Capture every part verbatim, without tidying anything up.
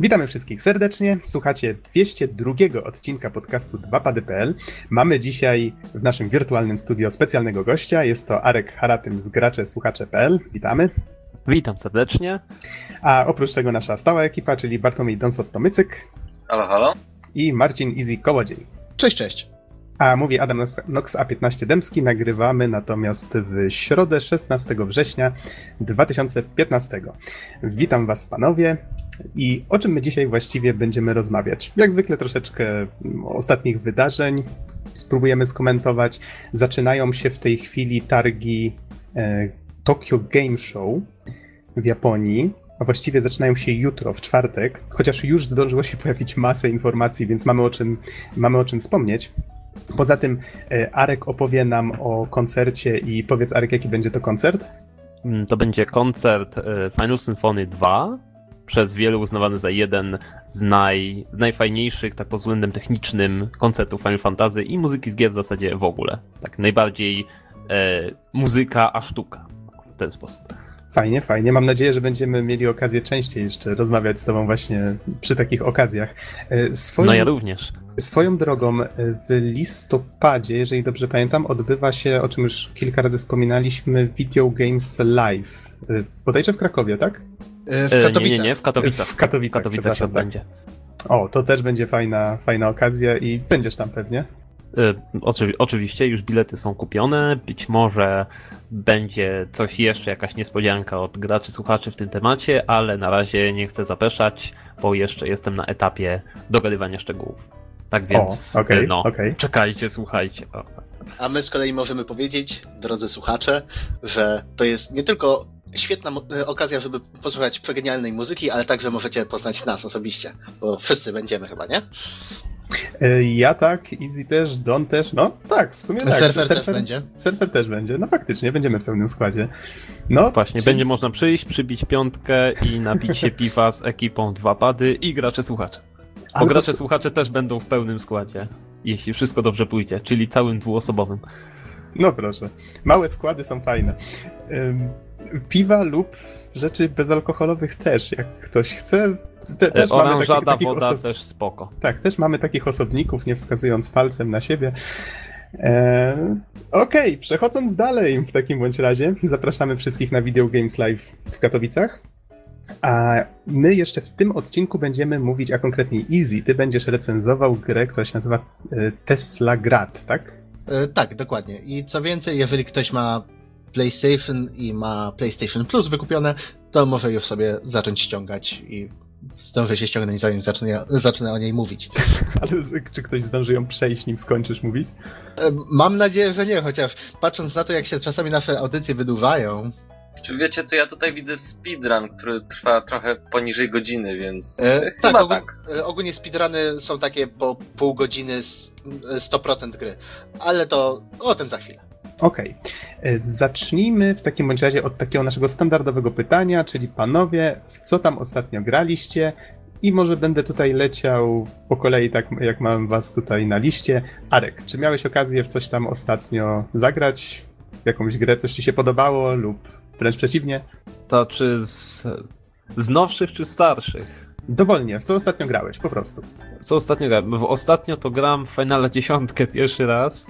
Witamy wszystkich serdecznie, słuchacie dwieście drugiego odcinka podcastu dwa pady kropka p l. Mamy dzisiaj w naszym wirtualnym studio specjalnego gościa, jest to Arek Haratym z gracze słuchacze kropka p l. Witamy. Witam serdecznie. A oprócz tego nasza stała ekipa, czyli Bartłomiej Donsot-Tomycyk. Halo, halo. I Marcin Izzy Kołodziej. Cześć, cześć. A mówi Adam Nox A piętnaście Dębski, nagrywamy natomiast w środę szesnastego września dwa tysiące piętnastego. Witam was panowie. I o czym my dzisiaj właściwie będziemy rozmawiać? Jak zwykle troszeczkę ostatnich wydarzeń spróbujemy skomentować. Zaczynają się w tej chwili targi e, Tokyo Game Show w Japonii, a właściwie zaczynają się jutro, w czwartek, chociaż już zdążyło się pojawić masę informacji, więc mamy o czym, mamy o czym wspomnieć. Poza tym e, Arek opowie nam o koncercie i powiedz, Arek, jaki będzie to koncert? To będzie koncert e, Final Symphony dwa. Przez wielu uznawany za jeden z naj, najfajniejszych, tak pod względem technicznym, koncertów Final Fantasy i muzyki z gier w zasadzie w ogóle. Tak najbardziej e, muzyka a sztuka w ten sposób. Fajnie, fajnie. Mam nadzieję, że będziemy mieli okazję częściej jeszcze rozmawiać z tobą właśnie przy takich okazjach. Swoim, no ja również. Swoją drogą w listopadzie, jeżeli dobrze pamiętam, odbywa się, o czym już kilka razy wspominaliśmy, Video Games Live. Bodajże w Krakowie, tak? W Katowicach. Nie, nie, nie, w Katowicach. W Katowicach, w Katowicach się odbędzie. Tak. O, to też będzie fajna, fajna okazja i będziesz tam pewnie. Y, oczywi- oczywiście, już bilety są kupione. Być może będzie coś jeszcze, jakaś niespodzianka od graczy, słuchaczy w tym temacie, ale na razie nie chcę zapeszać, bo jeszcze jestem na etapie dogadywania szczegółów. Tak więc o, okay, no, okay. Czekajcie, słuchajcie. O. A my z kolei możemy powiedzieć, drodzy słuchacze, że to jest nie tylko świetna okazja, żeby posłuchać przegenialnej muzyki, ale także możecie poznać nas osobiście, bo wszyscy będziemy chyba, nie? Ja tak, Izzy też, Don też, no tak, w sumie tak. Surfer, surfer też będzie. Surfer też będzie, no faktycznie, będziemy w pełnym składzie. No właśnie, czyli będzie można przyjść, przybić piątkę i napić się piwa z ekipą dwa pady i gracze słuchacze. Bo gracze słuchacze też będą w pełnym składzie, jeśli wszystko dobrze pójdzie, czyli całym dwuosobowym. No proszę, małe składy są fajne. Piwa lub rzeczy bezalkoholowych też, jak ktoś chce. Te, też Oranżada, mamy takich, woda oso- też spoko. Tak, też mamy takich osobników, nie wskazując palcem na siebie. Eee, Okej, okay, przechodząc dalej w takim bądź razie, zapraszamy wszystkich na Video Games Live w Katowicach. A my jeszcze w tym odcinku będziemy mówić, a konkretnie Izzy, ty będziesz recenzował grę, która się nazywa Tesla Grad, tak? E, tak, dokładnie. I co więcej, jeżeli ktoś ma PlayStation i ma PlayStation Plus wykupione, to może już sobie zacząć ściągać i zdąży się ściągnąć, zanim zacznie, zacznę o niej mówić. Ale czy ktoś zdąży ją przejść, nim skończysz mówić? Mam nadzieję, że nie, chociaż patrząc na to, jak się czasami nasze audycje wydłużają. Czy wiecie co, ja tutaj widzę speedrun, który trwa trochę poniżej godziny, więc e, chyba tak, ogól, tak. Ogólnie speedruny są takie po pół godziny sto procent gry, ale to o tym za chwilę. Okej, okay. Zacznijmy w takim bądź razie od takiego naszego standardowego pytania, czyli panowie, w co tam ostatnio graliście? I może będę tutaj leciał po kolei, tak jak mam was tutaj na liście. Arek, czy miałeś okazję w coś tam ostatnio zagrać? W jakąś grę, coś ci się podobało lub wręcz przeciwnie? To czy z, z nowszych czy starszych? Dowolnie, w co ostatnio grałeś, po prostu. Co ostatnio grałem? W ostatnio to gram w Finala dziesiątkę pierwszy raz.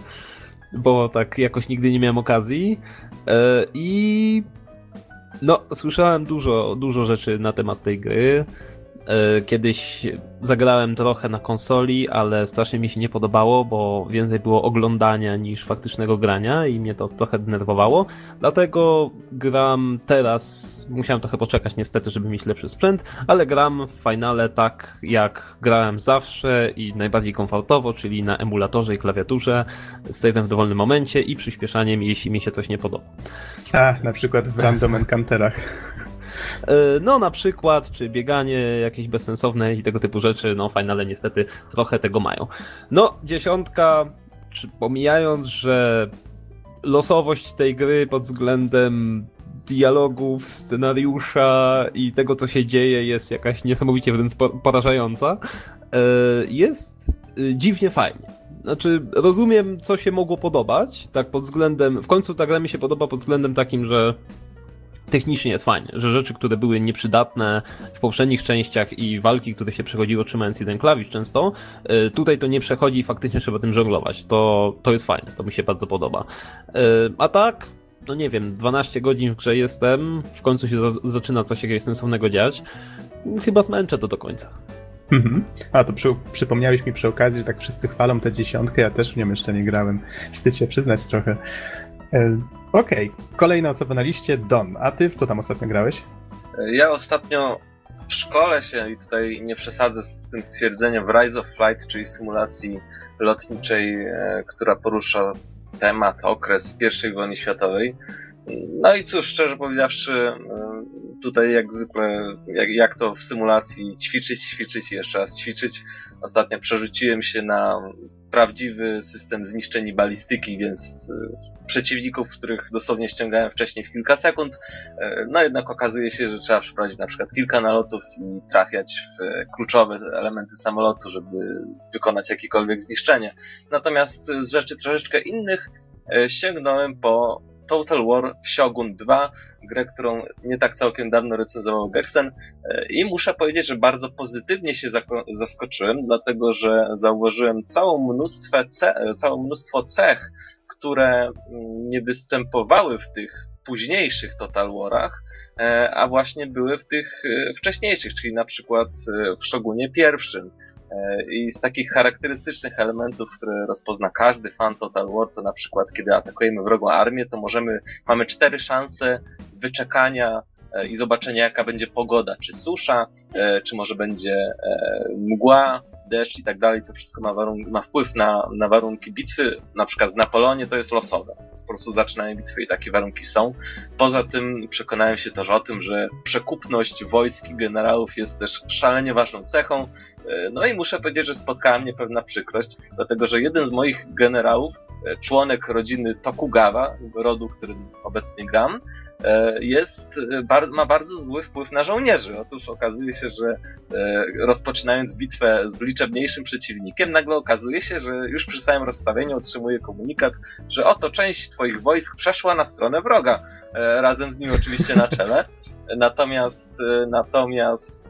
Bo tak jakoś nigdy nie miałem okazji yy, i no słyszałem dużo, dużo rzeczy na temat tej gry. Yy, kiedyś zagrałem trochę na konsoli, ale strasznie mi się nie podobało, bo więcej było oglądania niż faktycznego grania i mnie to trochę denerwowało. Dlatego gram teraz, musiałem trochę poczekać niestety, żeby mieć lepszy sprzęt, ale gram w Finale tak jak grałem zawsze i najbardziej komfortowo, czyli na emulatorze i klawiaturze, z save'em w dowolnym momencie i przyspieszaniem, jeśli mi się coś nie podoba. A, na przykład w Random Encounterach. No na przykład, czy bieganie jakieś bezsensowne i tego typu rzeczy, no Finale niestety trochę tego mają. No dziesiątka, czy pomijając, że losowość tej gry pod względem dialogów, scenariusza i tego co się dzieje jest jakaś niesamowicie wręcz porażająca, jest dziwnie fajnie. Znaczy, rozumiem co się mogło podobać, tak pod względem, w końcu ta gra mi się podoba pod względem takim, że technicznie jest fajnie, że rzeczy, które były nieprzydatne w poprzednich częściach i walki, które się przechodziło trzymając jeden klawisz często, tutaj to nie przechodzi i faktycznie trzeba tym żonglować. To, to jest fajne, to mi się bardzo podoba. A tak, no nie wiem, dwanaście godzin w grze jestem, w końcu się za- zaczyna coś jakiegoś sensownego dziać. Chyba zmęczę to do końca. Mhm. A to przy, przypomniałeś mi przy okazji, że tak wszyscy chwalą tę dziesiątkę, ja też w nią jeszcze nie grałem. Wstyd się przyznać trochę. E, Okej, okay. Kolejna osoba na liście, Don. A ty w co tam ostatnio grałeś? Ja ostatnio w szkole się, i tutaj nie przesadzę z tym stwierdzeniem, w Rise of Flight, czyli symulacji lotniczej, e, która porusza temat, okres pierwszej wojny światowej. No i cóż, szczerze powiedziawszy, tutaj jak zwykle, jak, jak to w symulacji, ćwiczyć, ćwiczyć i jeszcze raz ćwiczyć. Ostatnio przerzuciłem się na prawdziwy system zniszczeń i balistyki, więc przeciwników, których dosłownie ściągałem wcześniej w kilka sekund, no jednak okazuje się, że trzeba przeprowadzić na przykład kilka nalotów i trafiać w kluczowe elementy samolotu, żeby wykonać jakiekolwiek zniszczenie. Natomiast z rzeczy troszeczkę innych sięgnąłem po Total War Shogun dwa, grę, którą nie tak całkiem dawno recenzował Gersen, i muszę powiedzieć, że bardzo pozytywnie się zaskoczyłem, dlatego że zauważyłem całą mnóstwo ce- całe mnóstwo cech, które nie występowały w tych późniejszych Total Warach, a właśnie były w tych wcześniejszych, czyli na przykład w Shogunie pierwszym. I z takich charakterystycznych elementów, które rozpozna każdy fan Total War, to na przykład kiedy atakujemy wrogą armię, to możemy, mamy cztery szanse wyczekania i zobaczenia, jaka będzie pogoda, czy susza, czy może będzie mgła, deszcz i tak dalej. To wszystko ma, warun- ma wpływ na, na warunki bitwy. Na przykład w Napoleonie to jest losowe. Po prostu zaczynamy bitwy i takie warunki są. Poza tym przekonałem się też o tym, że przekupność wojsk i generałów jest też szalenie ważną cechą. No i muszę powiedzieć, że spotkała mnie pewna przykrość, dlatego że jeden z moich generałów, członek rodziny Tokugawa, rodu, którym obecnie gram, jest, ma bardzo zły wpływ na żołnierzy. Otóż okazuje się, że rozpoczynając bitwę z liczebniejszym przeciwnikiem, nagle okazuje się, że już przy samym rozstawieniu otrzymuje komunikat, że oto część twoich wojsk przeszła na stronę wroga, razem z nim oczywiście na czele. Natomiast, natomiast,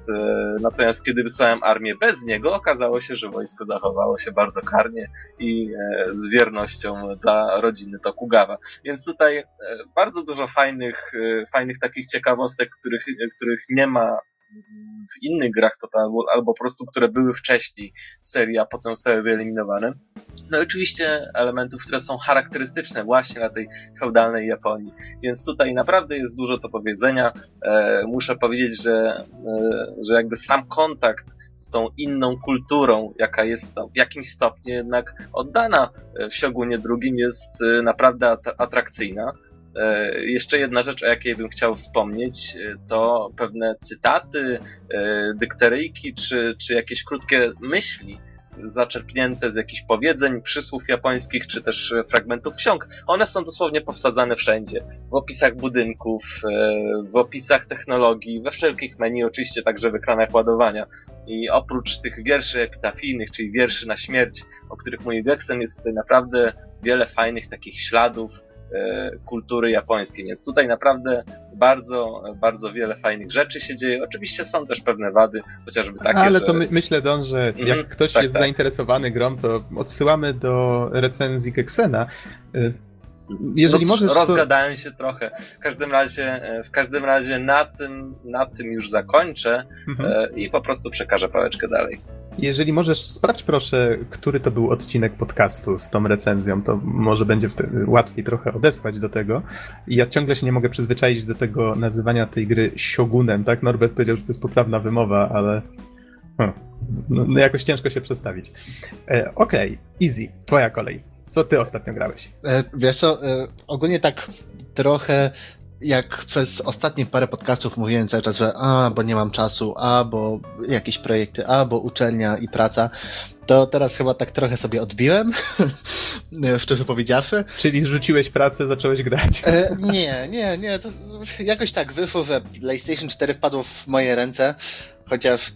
natomiast kiedy wysłałem armię bez niego, okazało się, że wojsko zachowało się bardzo karnie i z wiernością dla rodziny Tokugawa. Więc tutaj bardzo dużo fajnych, fajnych takich ciekawostek, których, których nie ma w innych grach Total War, albo po prostu, które były wcześniej w serii, a potem zostały wyeliminowane. No i oczywiście elementów, które są charakterystyczne właśnie na tej feudalnej Japonii. Więc tutaj naprawdę jest dużo do powiedzenia. E, muszę powiedzieć, że, e, że jakby sam kontakt z tą inną kulturą, jaka jest tam w jakimś stopniu jednak oddana w Shogunie drugim, jest naprawdę atrakcyjna. Jeszcze jedna rzecz, o jakiej bym chciał wspomnieć, to pewne cytaty, dykteryjki czy, czy jakieś krótkie myśli zaczerpnięte z jakichś powiedzeń, przysłów japońskich, czy też fragmentów ksiąg. One są dosłownie powsadzane wszędzie. W opisach budynków, w opisach technologii, we wszelkich menu, oczywiście także w ekranach ładowania. I oprócz tych wierszy epitafijnych, czyli wierszy na śmierć, o których mówi Geksen, jest tutaj naprawdę wiele fajnych takich śladów kultury japońskiej, więc tutaj naprawdę bardzo, bardzo wiele fajnych rzeczy się dzieje. Oczywiście są też pewne wady, chociażby takie, ale że... to my, myślę, Don, że jak mm-hmm, ktoś tak, jest tak. zainteresowany grą, to odsyłamy do recenzji Geksena. Jeżeli Roz, możesz, rozgadałem to... się trochę. W każdym razie, w każdym razie na tym, na tym już zakończę mm-hmm. i po prostu przekażę pałeczkę dalej. Jeżeli możesz, sprawdź proszę, który to był odcinek podcastu z tą recenzją, to może będzie wtedy łatwiej trochę odesłać do tego. Ja ciągle się nie mogę przyzwyczaić do tego nazywania tej gry Shogunem, tak? Norbert powiedział, że to jest poprawna wymowa, ale hmm. no, jakoś ciężko się przestawić. E, Okej, okay. Easy, twoja kolej. Co ty ostatnio grałeś? E, wiesz co, e, ogólnie tak trochę... Jak przez ostatnie parę podcastów mówiłem cały czas, że a, bo nie mam czasu, a, bo jakieś projekty, a, bo uczelnia i praca, to teraz chyba tak trochę sobie odbiłem, szczerze powiedziawszy. Czyli zrzuciłeś pracę, zacząłeś grać? E, nie, nie, nie. To jakoś tak wyszło, że PlayStation cztery wpadło w moje ręce, chociaż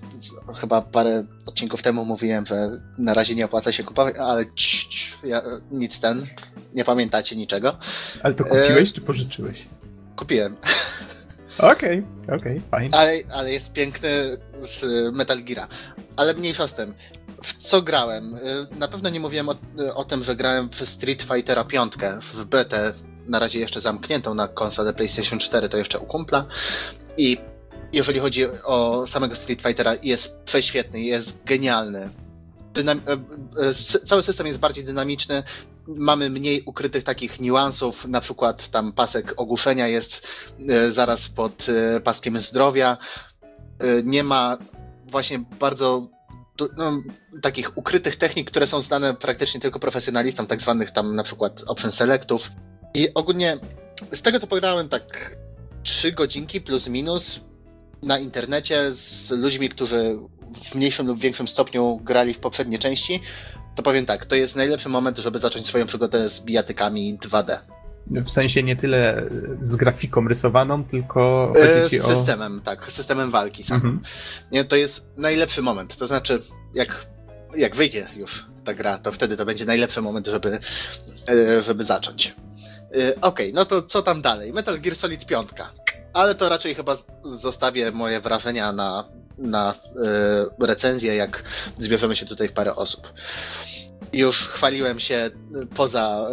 chyba parę odcinków temu mówiłem, że na razie nie opłaca się kupować, ale cii, cii, ja, nic ten, nie pamiętacie niczego. Ale to kupiłeś e, czy pożyczyłeś? Kupiłem. Okej, okay, okej, okay, fajnie. Ale, ale jest piękny z Metal Geara. Ale mniejsza z tym. W co grałem? Na pewno nie mówiłem o, o tym, że grałem w Street Fightera pięć w betę, na razie jeszcze zamkniętą na konsolę PlayStation cztery, to jeszcze u kumpla. I jeżeli chodzi o samego Street Fightera, jest prześwietny, jest genialny. Dynam- cały system jest bardziej dynamiczny, mamy mniej ukrytych takich niuansów, na przykład tam pasek ogłuszenia jest zaraz pod paskiem zdrowia. Nie ma właśnie bardzo no, takich ukrytych technik, które są znane praktycznie tylko profesjonalistom, tak zwanych tam na przykład option selectów. I ogólnie z tego co pograłem, tak trzy godzinki plus minus na internecie z ludźmi, którzy w mniejszym lub większym stopniu grali w poprzednie części, to powiem tak, to jest najlepszy moment, żeby zacząć swoją przygodę z bijatykami dwa D. W sensie nie tyle z grafiką rysowaną, tylko chodzi ci o... Z systemem, tak, z systemem walki samym. Mhm. Nie, to jest najlepszy moment, to znaczy jak, jak wyjdzie już ta gra, to wtedy to będzie najlepszy moment, żeby, żeby zacząć. Okej, okay, no to co tam dalej? Metal Gear Solid pięć. Ale to raczej chyba zostawię moje wrażenia na, na yy, recenzję, jak zbierzemy się tutaj w parę osób. Już chwaliłem się poza,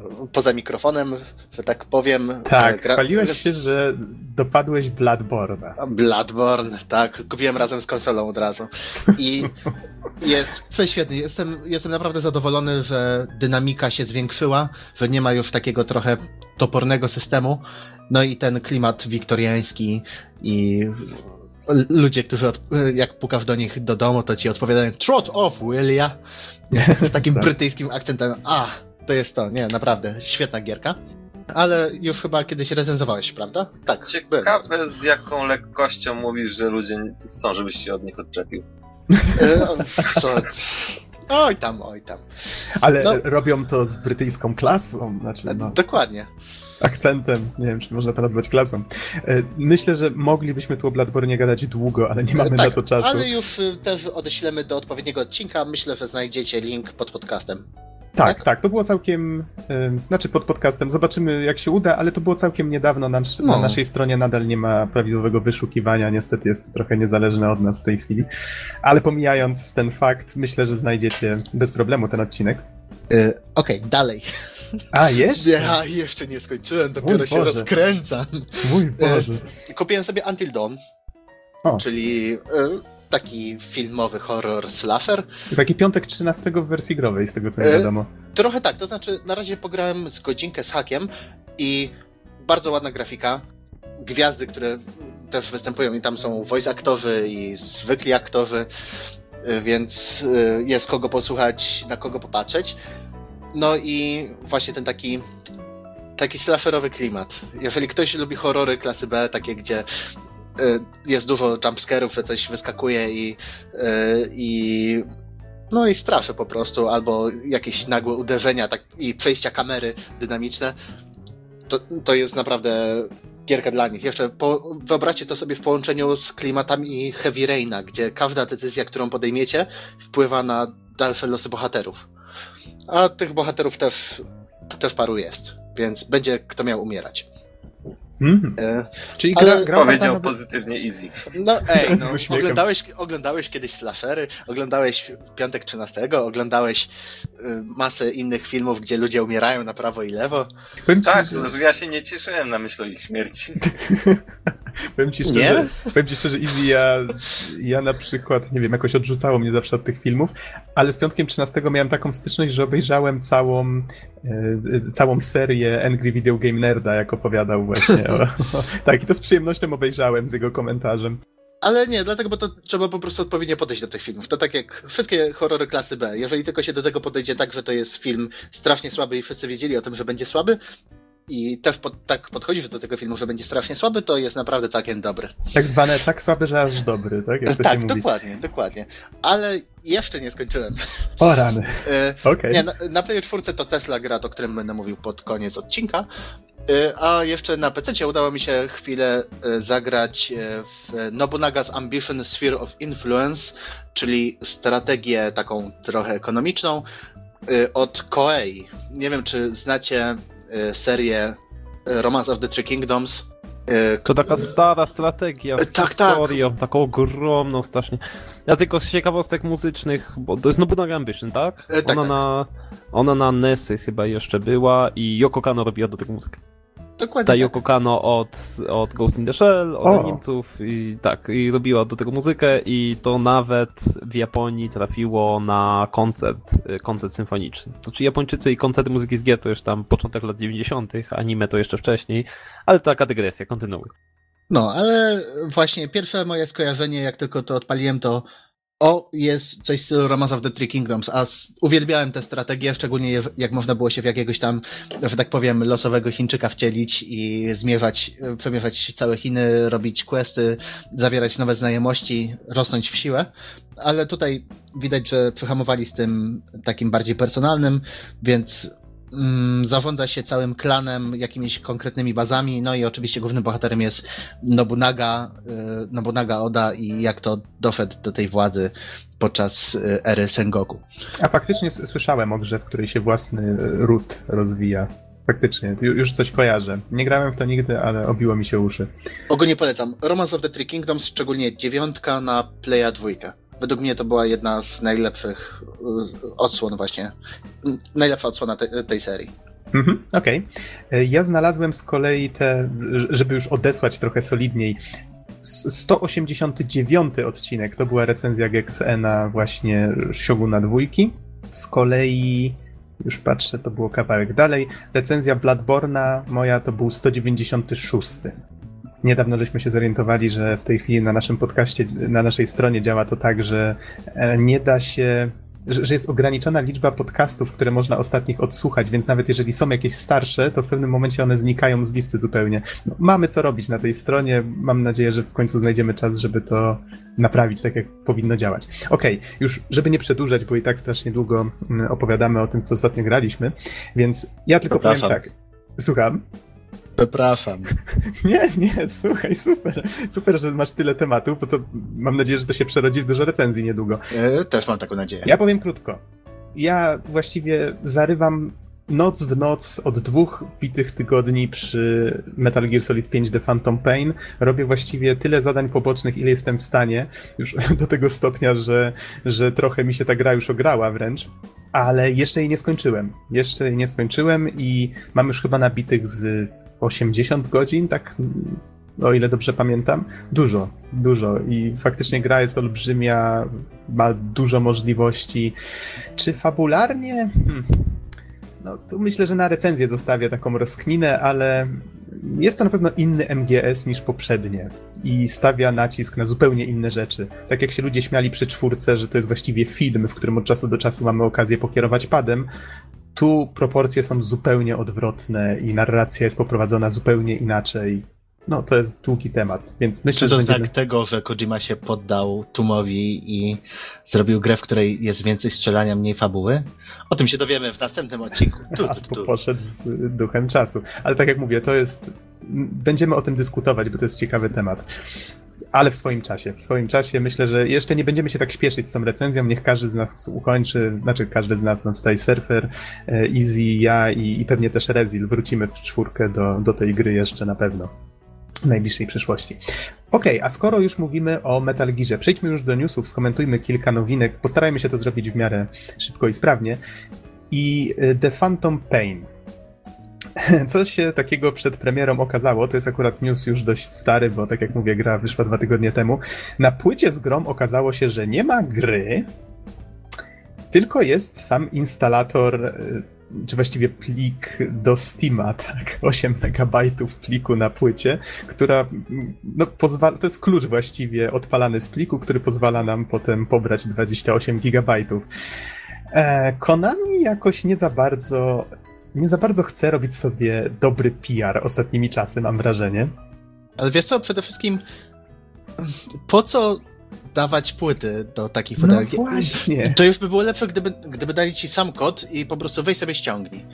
yy, poza mikrofonem, że tak powiem. Tak, gra... chwaliłeś się, że dopadłeś Bloodborne. Bloodborne, tak. Kupiłem razem z konsolą od razu. I jest prześwietny. Jestem, jestem naprawdę zadowolony, że dynamika się zwiększyła, że nie ma już takiego trochę topornego systemu. No i ten klimat wiktoriański i ludzie, którzy od, jak pukasz do nich do domu, to ci odpowiadają trot off, will ya? Z takim brytyjskim akcentem. A, to jest to. Nie, naprawdę, świetna gierka. Ale już chyba kiedyś recenzowałeś, prawda? Tak. Ciekawe byłem. Z jaką lekkością mówisz, że ludzie chcą, żebyś się od nich odczepił. Co? Oj tam, oj tam. Ale no, robią to z brytyjską klasą. Znaczy, no. Dokładnie. Akcentem. Nie wiem, czy można to nazwać klasą. Myślę, że moglibyśmy tu o Bloodborne gadać długo, ale nie mamy tak, na to czasu. Ale już też odeślemy do odpowiedniego odcinka. Myślę, że znajdziecie link pod podcastem. Tak, tak, tak. To było całkiem... Znaczy pod podcastem. Zobaczymy, jak się uda, ale to było całkiem niedawno. Na, no. na naszej stronie nadal nie ma prawidłowego wyszukiwania. Niestety jest to trochę niezależne od nas w tej chwili. Ale pomijając ten fakt, myślę, że znajdziecie bez problemu ten odcinek. Yy, Okej, okay, dalej. A, jeszcze? Ja jeszcze nie skończyłem, dopiero Mój się Boże. rozkręcam. Mój Boże. Kupiłem sobie Until Dawn, o. czyli taki filmowy horror slasher. Taki piątek trzynastego w wersji growej, z tego co mi wiadomo. Trochę tak, to znaczy na razie pograłem z godzinkę z hakiem i bardzo ładna grafika, gwiazdy, które też występują i tam są voice aktorzy i zwykli aktorzy, więc jest kogo posłuchać, na kogo popatrzeć. No i właśnie ten taki taki slasherowy klimat. Jeżeli ktoś lubi horrory klasy B, takie gdzie y, jest dużo jumpscarów, że coś wyskakuje i, y, i no i straszy po prostu, albo jakieś nagłe uderzenia tak, i przejścia kamery dynamiczne, to, to jest naprawdę gierka dla nich. Jeszcze po, wyobraźcie to sobie w połączeniu z klimatami Heavy Raina, gdzie każda decyzja, którą podejmiecie, wpływa na dalsze losy bohaterów. A tych bohaterów też, też paru jest, więc będzie kto miał umierać. Mm. E, Czyli gra, ale... gra powiedział nawet... pozytywnie easy. No ej, no, oglądałeś, oglądałeś kiedyś slashery, oglądałeś Piątek trzynastego, oglądałeś y, masę innych filmów, gdzie ludzie umierają na prawo i lewo. Powiem tak, ci, że... no, ja się nie cieszyłem na myśl o ich śmierci. Powiem ci szczerze, powiem ci szczerze, Easy, ja, ja na przykład, nie wiem, jakoś odrzucało mnie zawsze od tych filmów, ale z Piątkiem trzynastego miałem taką styczność, że obejrzałem całą, e, całą serię Angry Video Game Nerda, jak opowiadał właśnie. O, o, tak, i to z przyjemnością obejrzałem z jego komentarzem. Ale nie, dlatego, bo to trzeba po prostu odpowiednio podejść do tych filmów. To tak jak wszystkie horrory klasy B. Jeżeli tylko się do tego podejdzie tak, że to jest film strasznie słaby i wszyscy wiedzieli o tym, że będzie słaby, i też pod, tak podchodzisz do tego filmu, że będzie strasznie słaby, to jest naprawdę całkiem dobry. Tak zwane tak słaby, że aż dobry, tak? Jak to tak, się dokładnie, mówi. dokładnie. Ale jeszcze nie skończyłem. O rany, okay. Nie, na, na Player cztery to Tesla gra, o którym będę mówił pod koniec odcinka, a jeszcze na P C udało mi się chwilę zagrać w Nobunaga's Ambition Sphere of Influence, czyli strategię taką trochę ekonomiczną od Koei. Nie wiem, czy znacie serię Romance of the Three Kingdoms. To taka stara strategia z tak, historią, tak. Taką ogromną strasznie. Ja tylko z ciekawostek muzycznych, bo to jest Nobunaga Ambition, tak? E, tak, ona, tak. Na, ona na N E S y chyba jeszcze była i Yoko Kanno robiła do tego muzykę. Dokładnie. Ta tak. Yoko Kanno od, od Ghost in the Shell, od o. Niemców i tak, i robiła do tego muzykę i to nawet w Japonii trafiło na koncert, koncert symfoniczny. To czy Japończycy i koncerty muzyki z gier to już tam początek lat dziewięćdziesiątych, anime to jeszcze wcześniej, ale taka dygresja, kontynuuj. No, ale właśnie pierwsze moje skojarzenie, jak tylko to odpaliłem, to o, jest coś w stylu Romance of the Three Kingdoms, a z, uwielbiałem tę strategię, szczególnie jak można było się w jakiegoś tam, że tak powiem, losowego Chińczyka wcielić i zmierzać, przemierzać całe Chiny, robić questy, zawierać nowe znajomości, rosnąć w siłę. Ale tutaj widać, że przyhamowali z tym takim bardziej personalnym, więc mm, zarządza się całym klanem, jakimiś konkretnymi bazami, no i oczywiście głównym bohaterem jest Nobunaga, yy, Nobunaga Oda i jak to doszedł do tej władzy podczas ery Sengoku. A faktycznie s- słyszałem o grze, w której się własny ród rozwija. Faktycznie, już coś kojarzę. Nie grałem w to nigdy, ale obiło mi się uszy. Ogólnie polecam. Romance of the Three Kingdoms, szczególnie dziewiątka na Playa dwójkę. Według mnie to była jedna z najlepszych odsłon właśnie, najlepsza odsłona te, tej serii. Mhm, okej. Okay. Ja znalazłem z kolei te, żeby już odesłać trochę solidniej, sto osiemdziesiąty dziewiąty odcinek, to była recenzja Geksena właśnie Shoguna dwójki. Z kolei, już patrzę, to było kawałek dalej, recenzja Bloodborne'a moja to był sto dziewięćdziesiąty szósty. Niedawno żeśmy się zorientowali, że w tej chwili na naszym podcaście, na naszej stronie działa to tak, że nie da się, że jest ograniczona liczba podcastów, które można ostatnich odsłuchać, więc nawet jeżeli są jakieś starsze, to w pewnym momencie one znikają z listy zupełnie. No, mamy co robić na tej stronie, mam nadzieję, że w końcu znajdziemy czas, żeby to naprawić tak, jak powinno działać. Okej, okay, już żeby nie przedłużać, bo i tak strasznie długo opowiadamy o tym, co ostatnio graliśmy, więc ja tylko powiem tak. Słucham. Przepraszam. Nie, nie, słuchaj, super. Super, że masz tyle tematów, bo to mam nadzieję, że to się przerodzi w dużo recenzji niedługo. Yy, też mam taką nadzieję. Ja powiem krótko. Ja właściwie zarywam noc w noc od dwóch bitych tygodni przy Metal Gear Solid pięć The Phantom Pain. Robię właściwie tyle zadań pobocznych, ile jestem w stanie. Już do tego stopnia, że, że trochę mi się ta gra już ograła wręcz. Ale jeszcze jej nie skończyłem. Jeszcze jej nie skończyłem i mam już chyba nabitych z osiemdziesiąt godzin, tak o ile dobrze pamiętam. Dużo, dużo i faktycznie gra jest olbrzymia, ma dużo możliwości. Czy fabularnie? Hmm. No tu myślę, że na recenzję zostawię taką rozkminę, ale jest to na pewno inny M G S niż poprzednie i stawia nacisk na zupełnie inne rzeczy. Tak jak się ludzie śmiali przy czwórce, że to jest właściwie film, w którym od czasu do czasu mamy okazję pokierować padem, tu proporcje są zupełnie odwrotne i narracja jest poprowadzona zupełnie inaczej. No, to jest długi temat, więc myślę, że to znak będziemy... tego, że Kojima się poddał tłumowi i zrobił grę, w której jest więcej strzelania, mniej fabuły? O tym się dowiemy w następnym odcinku. Tu, tu, tu. Poszedł z duchem czasu. Ale tak jak mówię, to jest... Będziemy o tym dyskutować, bo to jest ciekawy temat. Ale w swoim czasie. W swoim czasie myślę, że jeszcze nie będziemy się tak śpieszyć z tą recenzją. Niech każdy z nas ukończy, znaczy każdy z nas, no tutaj Surfer, Easy, ja i, i pewnie też Rezil. Wrócimy w czwórkę do, do tej gry jeszcze na pewno. W najbliższej przyszłości. Okej, okay, a skoro już mówimy o Metal Gearze, przejdźmy już do newsów, skomentujmy kilka nowinek, postarajmy się to zrobić w miarę szybko i sprawnie. I The Phantom Pain. Co się takiego przed premierą okazało, to jest akurat news już dość stary, bo tak jak mówię, gra wyszła dwa tygodnie temu. Na płycie z grą okazało się, że nie ma gry, tylko jest sam instalator... czy właściwie plik do Steama, tak, osiem megabajtów pliku na płycie, która no, pozwala, to jest klucz właściwie odpalany z pliku, który pozwala nam potem pobrać dwadzieścia osiem gigabajtów. Konami jakoś nie za bardzo, nie za bardzo chce robić sobie dobry P R ostatnimi czasy, mam wrażenie. Ale wiesz co, przede wszystkim po co dawać płyty do takich pudełek. No właśnie. To już by było lepsze, gdyby, gdyby dali ci sam kod i po prostu weź sobie ściągnij.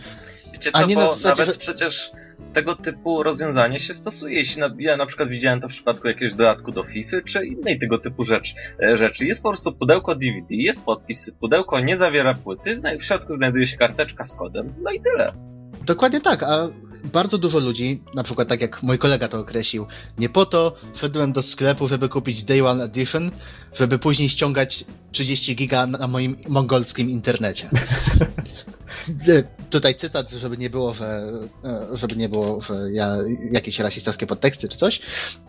Wiecie co, bo na zasadzie, nawet że... przecież tego typu rozwiązanie się stosuje. Jeśli na, ja na przykład widziałem to w przypadku jakiegoś dodatku do FIFA czy innej tego typu rzecz, rzeczy. Jest po prostu pudełko D V D, jest podpis, pudełko nie zawiera płyty, w środku znajduje się karteczka z kodem, no i tyle. Dokładnie tak, a bardzo dużo ludzi, na przykład tak jak mój kolega to określił, nie po to wszedłem do sklepu, żeby kupić Day One Edition, żeby później ściągać trzydzieści giga na moim mongolskim internecie. Tutaj cytat, żeby nie było, że, żeby nie było że ja, jakieś rasistowskie podteksty czy coś,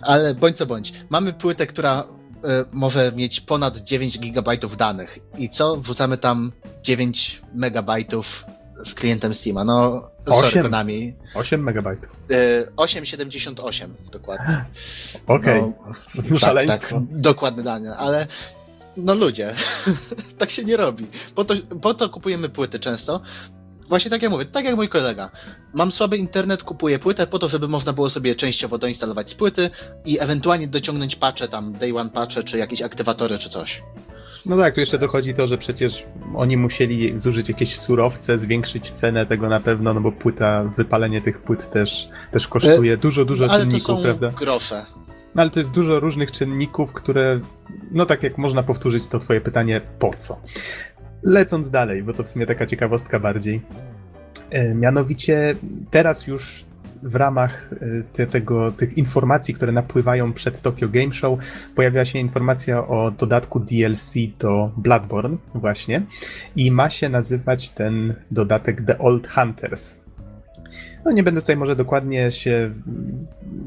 ale bądź co bądź. Mamy płytę, która może mieć ponad dziewięć gigabajtów danych. I co? Wrzucamy tam dziewięć megabajtów z klientem Steama. No, osiem, sorry, osiem megabajtów. osiem siedemdziesiąt osiem dokładnie. Okej, okay. No, szaleństwo. Tak, tak, dokładne dane, ale no ludzie, tak się nie robi. Po to, po to kupujemy płyty często. Właśnie tak jak mówię, tak jak mój kolega. Mam słaby internet, kupuję płytę po to, żeby można było sobie częściowo doinstalować z płyty i ewentualnie dociągnąć patche, tam day one patche, czy jakieś aktywatory, czy coś. No tak, tu jeszcze dochodzi to, że przecież oni musieli zużyć jakieś surowce, zwiększyć cenę tego na pewno, no bo płyta, wypalenie tych płyt też, też kosztuje dużo, dużo ale czynników, to są prawda? Grosze. No ale to jest dużo różnych czynników, które, no tak jak można powtórzyć to twoje pytanie, po co? Lecąc dalej, bo to w sumie taka ciekawostka bardziej. Mianowicie teraz już w ramach te, tego, tych informacji, które napływają przed Tokyo Game Show, pojawiła się informacja o dodatku D L C do Bloodborne właśnie i ma się nazywać ten dodatek The Old Hunters. No nie będę tutaj może dokładnie się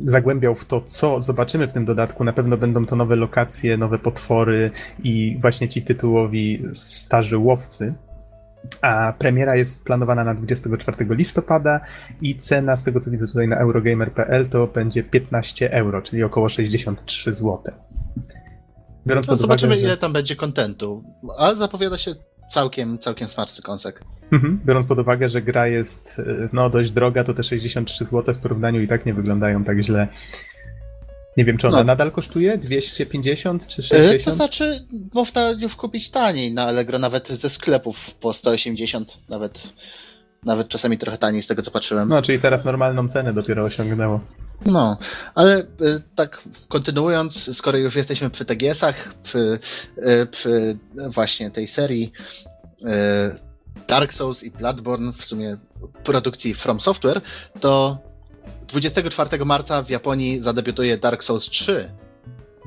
zagłębiał w to, co zobaczymy w tym dodatku. Na pewno będą to nowe lokacje, nowe potwory i właśnie ci tytułowi starzy łowcy. A premiera jest planowana na dwudziestego czwartego listopada i cena, z tego co widzę tutaj na eurogamer kropka p l, to będzie piętnaście euro, czyli około sześćdziesiąt trzy złote. Biorąc no, pod zobaczymy uwagę, ile że... tam będzie kontentu, ale zapowiada się całkiem, całkiem smaczny kąsek. Mhm. Biorąc pod uwagę, że gra jest no, dość droga, to te sześćdziesiąt trzy złote w porównaniu i tak nie wyglądają tak źle. Nie wiem, czy ona no. nadal kosztuje dwieście pięćdziesiąt czy sześćdziesiąt? To znaczy, można już kupić taniej na Allegro, nawet ze sklepów po sto osiemdziesiąt, nawet, nawet czasami trochę taniej z tego, co patrzyłem. No, czyli teraz normalną cenę dopiero osiągnęło. No, ale y, tak kontynuując, skoro już jesteśmy przy T G S-ach, przy, y, przy właśnie tej serii y, Dark Souls i Bloodborne, w sumie produkcji From Software, to dwudziestego czwartego marca w Japonii zadebiutuje Dark Souls trzy,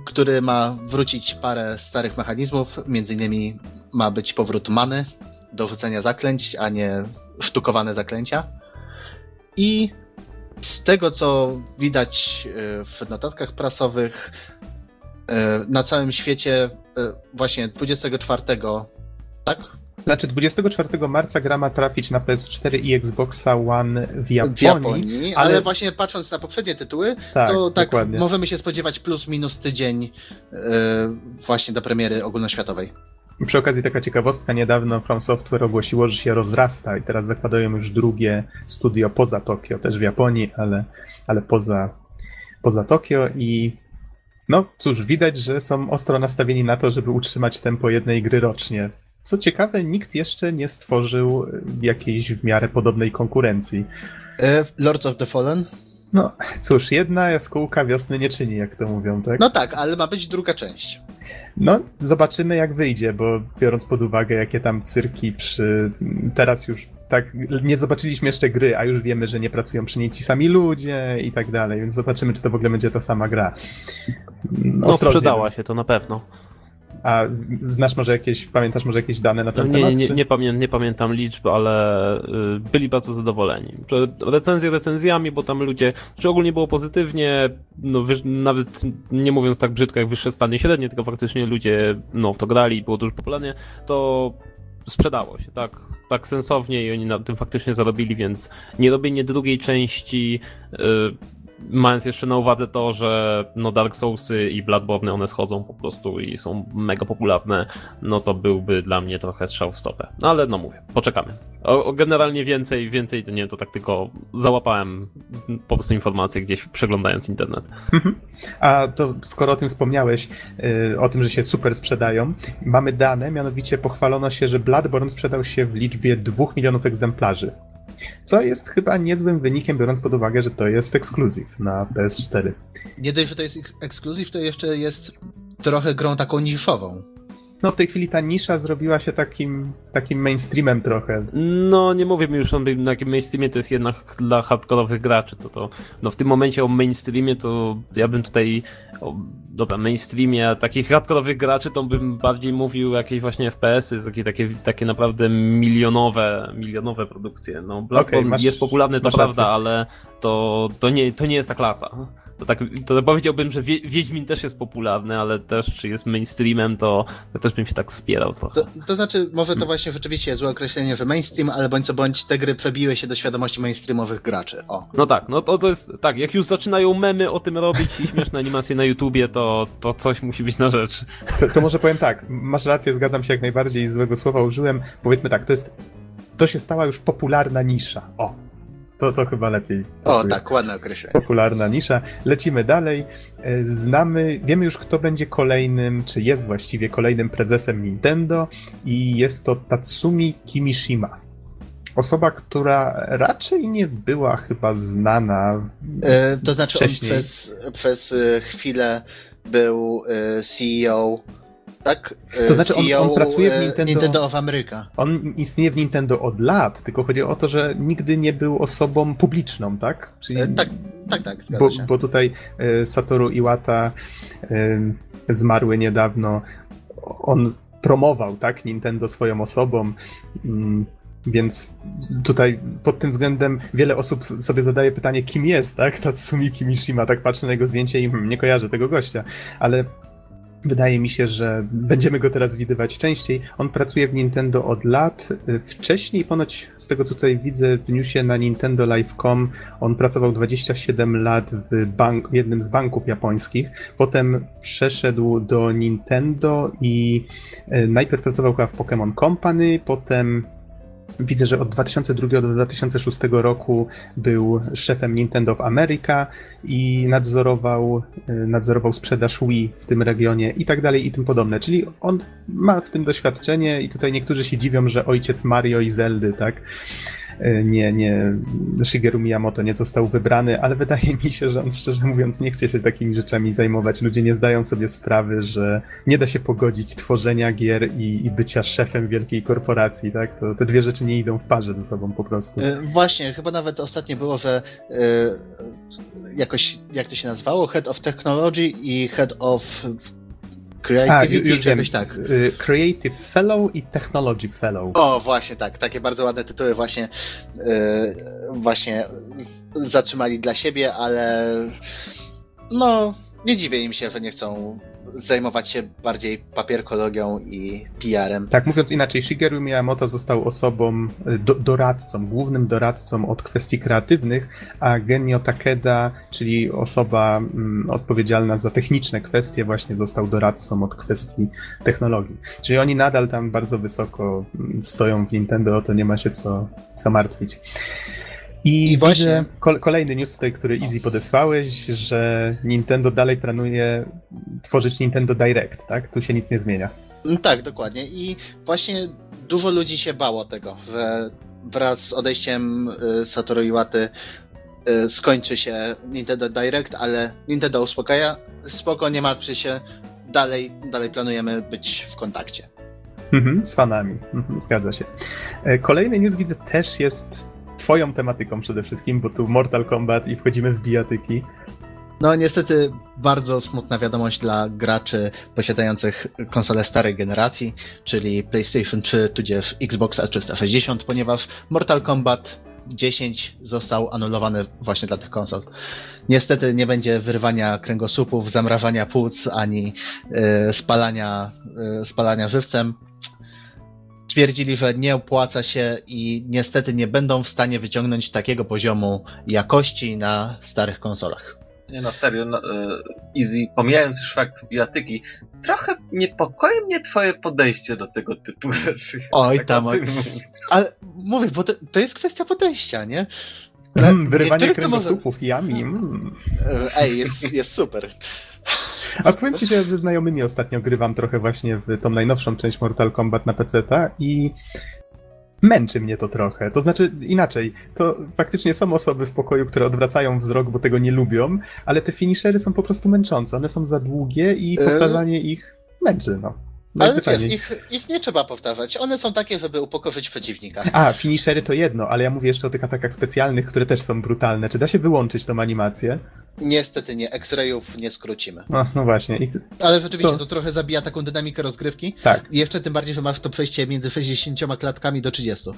który ma wrócić parę starych mechanizmów, między innymi ma być powrót many do rzucenia zaklęć, a nie sztukowane zaklęcia. I z tego, co widać w notatkach prasowych, na całym świecie właśnie dwudziestego czwartego, tak? Znaczy dwudziestego czwartego marca gra ma trafić na P S cztery i Xboxa One w Japonii. W Japonii ale... ale właśnie patrząc na poprzednie tytuły, tak, to tak dokładnie. Możemy się spodziewać plus minus tydzień yy, właśnie do premiery ogólnoświatowej. Przy okazji taka ciekawostka, niedawno From Software ogłosiło, że się rozrasta i teraz zakładają już drugie studio poza Tokio, też w Japonii, ale, ale poza, poza Tokio i no cóż, widać, że są ostro nastawieni na to, żeby utrzymać tempo jednej gry rocznie. Co ciekawe, nikt jeszcze nie stworzył jakiejś w miarę podobnej konkurencji. Lords of the Fallen? No cóż, jedna jaskółka wiosny nie czyni, jak to mówią, tak? No tak, ale ma być druga część. No, zobaczymy jak wyjdzie, bo biorąc pod uwagę, jakie tam cyrki przy... Teraz już tak, nie zobaczyliśmy jeszcze gry, a już wiemy, że nie pracują przy niej ci sami ludzie i tak dalej, więc zobaczymy, czy to w ogóle będzie ta sama gra. Ostrożnie. No, sprzedała się to na pewno. A znasz może jakieś, pamiętasz może jakieś dane na ten nie, temat? Nie, nie, nie, pamię, nie pamiętam liczb, ale byli bardzo zadowoleni. Recenzje recenzjami, bo tam ludzie, czy ogólnie było pozytywnie, no, wyż, nawet nie mówiąc tak brzydko jak wyższe stany średnie, tylko faktycznie ludzie no, w to grali, było dużo popularnie, to sprzedało się tak, tak sensownie i oni na tym faktycznie zarobili, więc nie robienie drugiej części... Yy, mając jeszcze na uwadze to, że no Dark Soulsy i Bloodborne one schodzą po prostu i są mega popularne, no to byłby dla mnie trochę strzał w stopę. No ale no mówię, poczekamy. O, o generalnie więcej, więcej to nie, to tak tylko załapałem po prostu informacje gdzieś przeglądając internet. A to skoro o tym wspomniałeś, o tym, że się super sprzedają, mamy dane, mianowicie pochwalono się, że Bloodborne sprzedał się w liczbie dwóch milionów egzemplarzy. Co jest chyba niezłym wynikiem, biorąc pod uwagę, że to jest ekskluzyw na P S cztery. Nie dość, że to jest ekskluzyw, to jeszcze jest trochę grą taką niszową. no w tej chwili ta nisza zrobiła się takim, takim mainstreamem trochę. No nie mówię już o takim mainstreamie, to jest jednak dla hardkorowych graczy. To, to, no w tym momencie o mainstreamie to ja bym tutaj, o, dobra, mainstreamie takich hardkorowych graczy to bym bardziej mówił jakieś właśnie F P S-y, takie, takie, takie naprawdę milionowe, milionowe produkcje. No Bloodborne okay, masz, jest popularny, to prawda, rację. Ale to, to, nie, to nie jest ta klasa. To tak, to powiedziałbym, że Wiedźmin też jest popularny, ale też czy jest mainstreamem, to, to też bym się tak spierał trochę. To, to znaczy, może to właśnie rzeczywiście jest złe określenie, że mainstream, ale bądź co bądź te gry przebiły się do świadomości mainstreamowych graczy. O. No tak, no to, to jest tak, jak już zaczynają memy o tym robić i śmieszne animacje na YouTubie, to, to coś musi być na rzecz. To, to może powiem tak, masz rację, zgadzam się jak najbardziej, złego słowa użyłem. Powiedzmy tak, to jest, to się stała już popularna nisza. O. To, to chyba lepiej pasuje. O tak, ładne określenie. Popularna nisza. Lecimy dalej. Znamy, wiemy już kto będzie kolejnym, czy jest właściwie kolejnym prezesem Nintendo i jest to Tatsumi Kimishima. Osoba, która raczej nie była chyba znana e, To znaczy wcześniej. On przez, przez chwilę był C E O... Tak? To znaczy on, on pracuje w Nintendo, Nintendo of America. On istnieje w Nintendo od lat, tylko chodzi o to, że nigdy nie był osobą publiczną, tak? Czyli, e, tak, tak, tak, zgadza bo, się. Bo tutaj e, Satoru Iwata e, zmarły niedawno. On promował, tak, Nintendo swoją osobą, mm, więc tutaj pod tym względem wiele osób sobie zadaje pytanie, kim jest, tak? Tatsumi Kimishima, tak patrzę na jego zdjęcie i hmm, nie kojarzę tego gościa, ale wydaje mi się, że będziemy go teraz widywać częściej. On pracuje w Nintendo od lat. Wcześniej ponoć, z tego co tutaj widzę w newsie na nintendo live kropka com, on pracował dwadzieścia siedem lat w, bank, w jednym z banków japońskich. Potem przeszedł do Nintendo i najpierw pracował chyba w Pokémon Company, potem widzę, że od dwa tysiące drugiego do dwa tysiące szóstego roku był szefem Nintendo of America i nadzorował, nadzorował sprzedaż Wii w tym regionie i tak dalej i tym podobne. Czyli on ma w tym doświadczenie i tutaj niektórzy się dziwią, że ojciec Mario i Zeldy, tak? Nie, nie, Shigeru Miyamoto nie został wybrany, ale wydaje mi się, że on szczerze mówiąc nie chce się takimi rzeczami zajmować. Ludzie nie zdają sobie sprawy, że nie da się pogodzić tworzenia gier i, i bycia szefem wielkiej korporacji, tak? To te dwie rzeczy nie idą w parze ze sobą po prostu. Właśnie, chyba nawet ostatnio było, że yy, jakoś, jak to się nazywało? Head of Technology i Head of Creativity, A, już wiem. Tak. Creative Fellow i Technology Fellow. O, właśnie tak. Takie bardzo ładne tytuły właśnie, yy, właśnie zatrzymali dla siebie, ale no nie dziwię im się, że nie chcą zajmować się bardziej papierkologią i P R-em. Tak, mówiąc inaczej, Shigeru Miyamoto został osobą, do, doradcą, głównym doradcą od kwestii kreatywnych, a Genyo Takeda, czyli osoba mm, odpowiedzialna za techniczne kwestie, właśnie został doradcą od kwestii technologii. Czyli oni nadal tam bardzo wysoko stoją w Nintendo, to nie ma się co, co martwić. I, I właśnie kol- kolejny news tutaj, który Easy podesłałeś, że Nintendo dalej planuje tworzyć Nintendo Direct, tak? Tu się nic nie zmienia. Tak, dokładnie. I właśnie dużo ludzi się bało tego, że wraz z odejściem Satoru Iwaty skończy się Nintendo Direct, ale Nintendo uspokaja, spoko, nie martw się, dalej, dalej planujemy być w kontakcie. Mhm, z fanami, mhm, zgadza się. Kolejny news widzę też jest twoją tematyką przede wszystkim, bo tu Mortal Kombat i wchodzimy w bijatyki. No niestety bardzo smutna wiadomość dla graczy posiadających konsole starej generacji, czyli PlayStation trzy tudzież Xbox trzysta sześćdziesiąt, ponieważ Mortal Kombat dziesięć został anulowany właśnie dla tych konsol. Niestety nie będzie wyrwania kręgosłupów, zamrażania płuc, ani yy, spalania, yy, spalania żywcem. Stwierdzili, że nie opłaca się i niestety nie będą w stanie wyciągnąć takiego poziomu jakości na starych konsolach. Nie, no serio, no, Easy, pomijając już fakt bijatyki, trochę niepokoi mnie twoje podejście do tego typu rzeczy. Oj tak tam, oj. Ale mówię, bo to, to jest kwestia podejścia, nie? Mm, wyrywanie kręgosłupów, może... jami. Mm. Ej, jest, jest super. A powiem ci, że ja ze znajomymi ostatnio grywam trochę właśnie w tą najnowszą część Mortal Kombat na peceta i męczy mnie to trochę. To znaczy inaczej, to faktycznie są osoby w pokoju, które odwracają wzrok, bo tego nie lubią, ale te finishery są po prostu męczące. One są za długie i powtarzanie ich męczy, no. Ale wiesz, ich, ich nie trzeba powtarzać. One są takie, żeby upokorzyć przeciwnika. A, finishery to jedno, ale ja mówię jeszcze o tych atakach specjalnych, które też są brutalne. Czy da się wyłączyć tą animację? Niestety nie, X-rayów nie skrócimy. No, no właśnie. I... Ale rzeczywiście Co? to trochę zabija taką dynamikę rozgrywki. Tak. I jeszcze tym bardziej, że masz to przejście między sześćdziesięcioma klatkami do trzydziestu.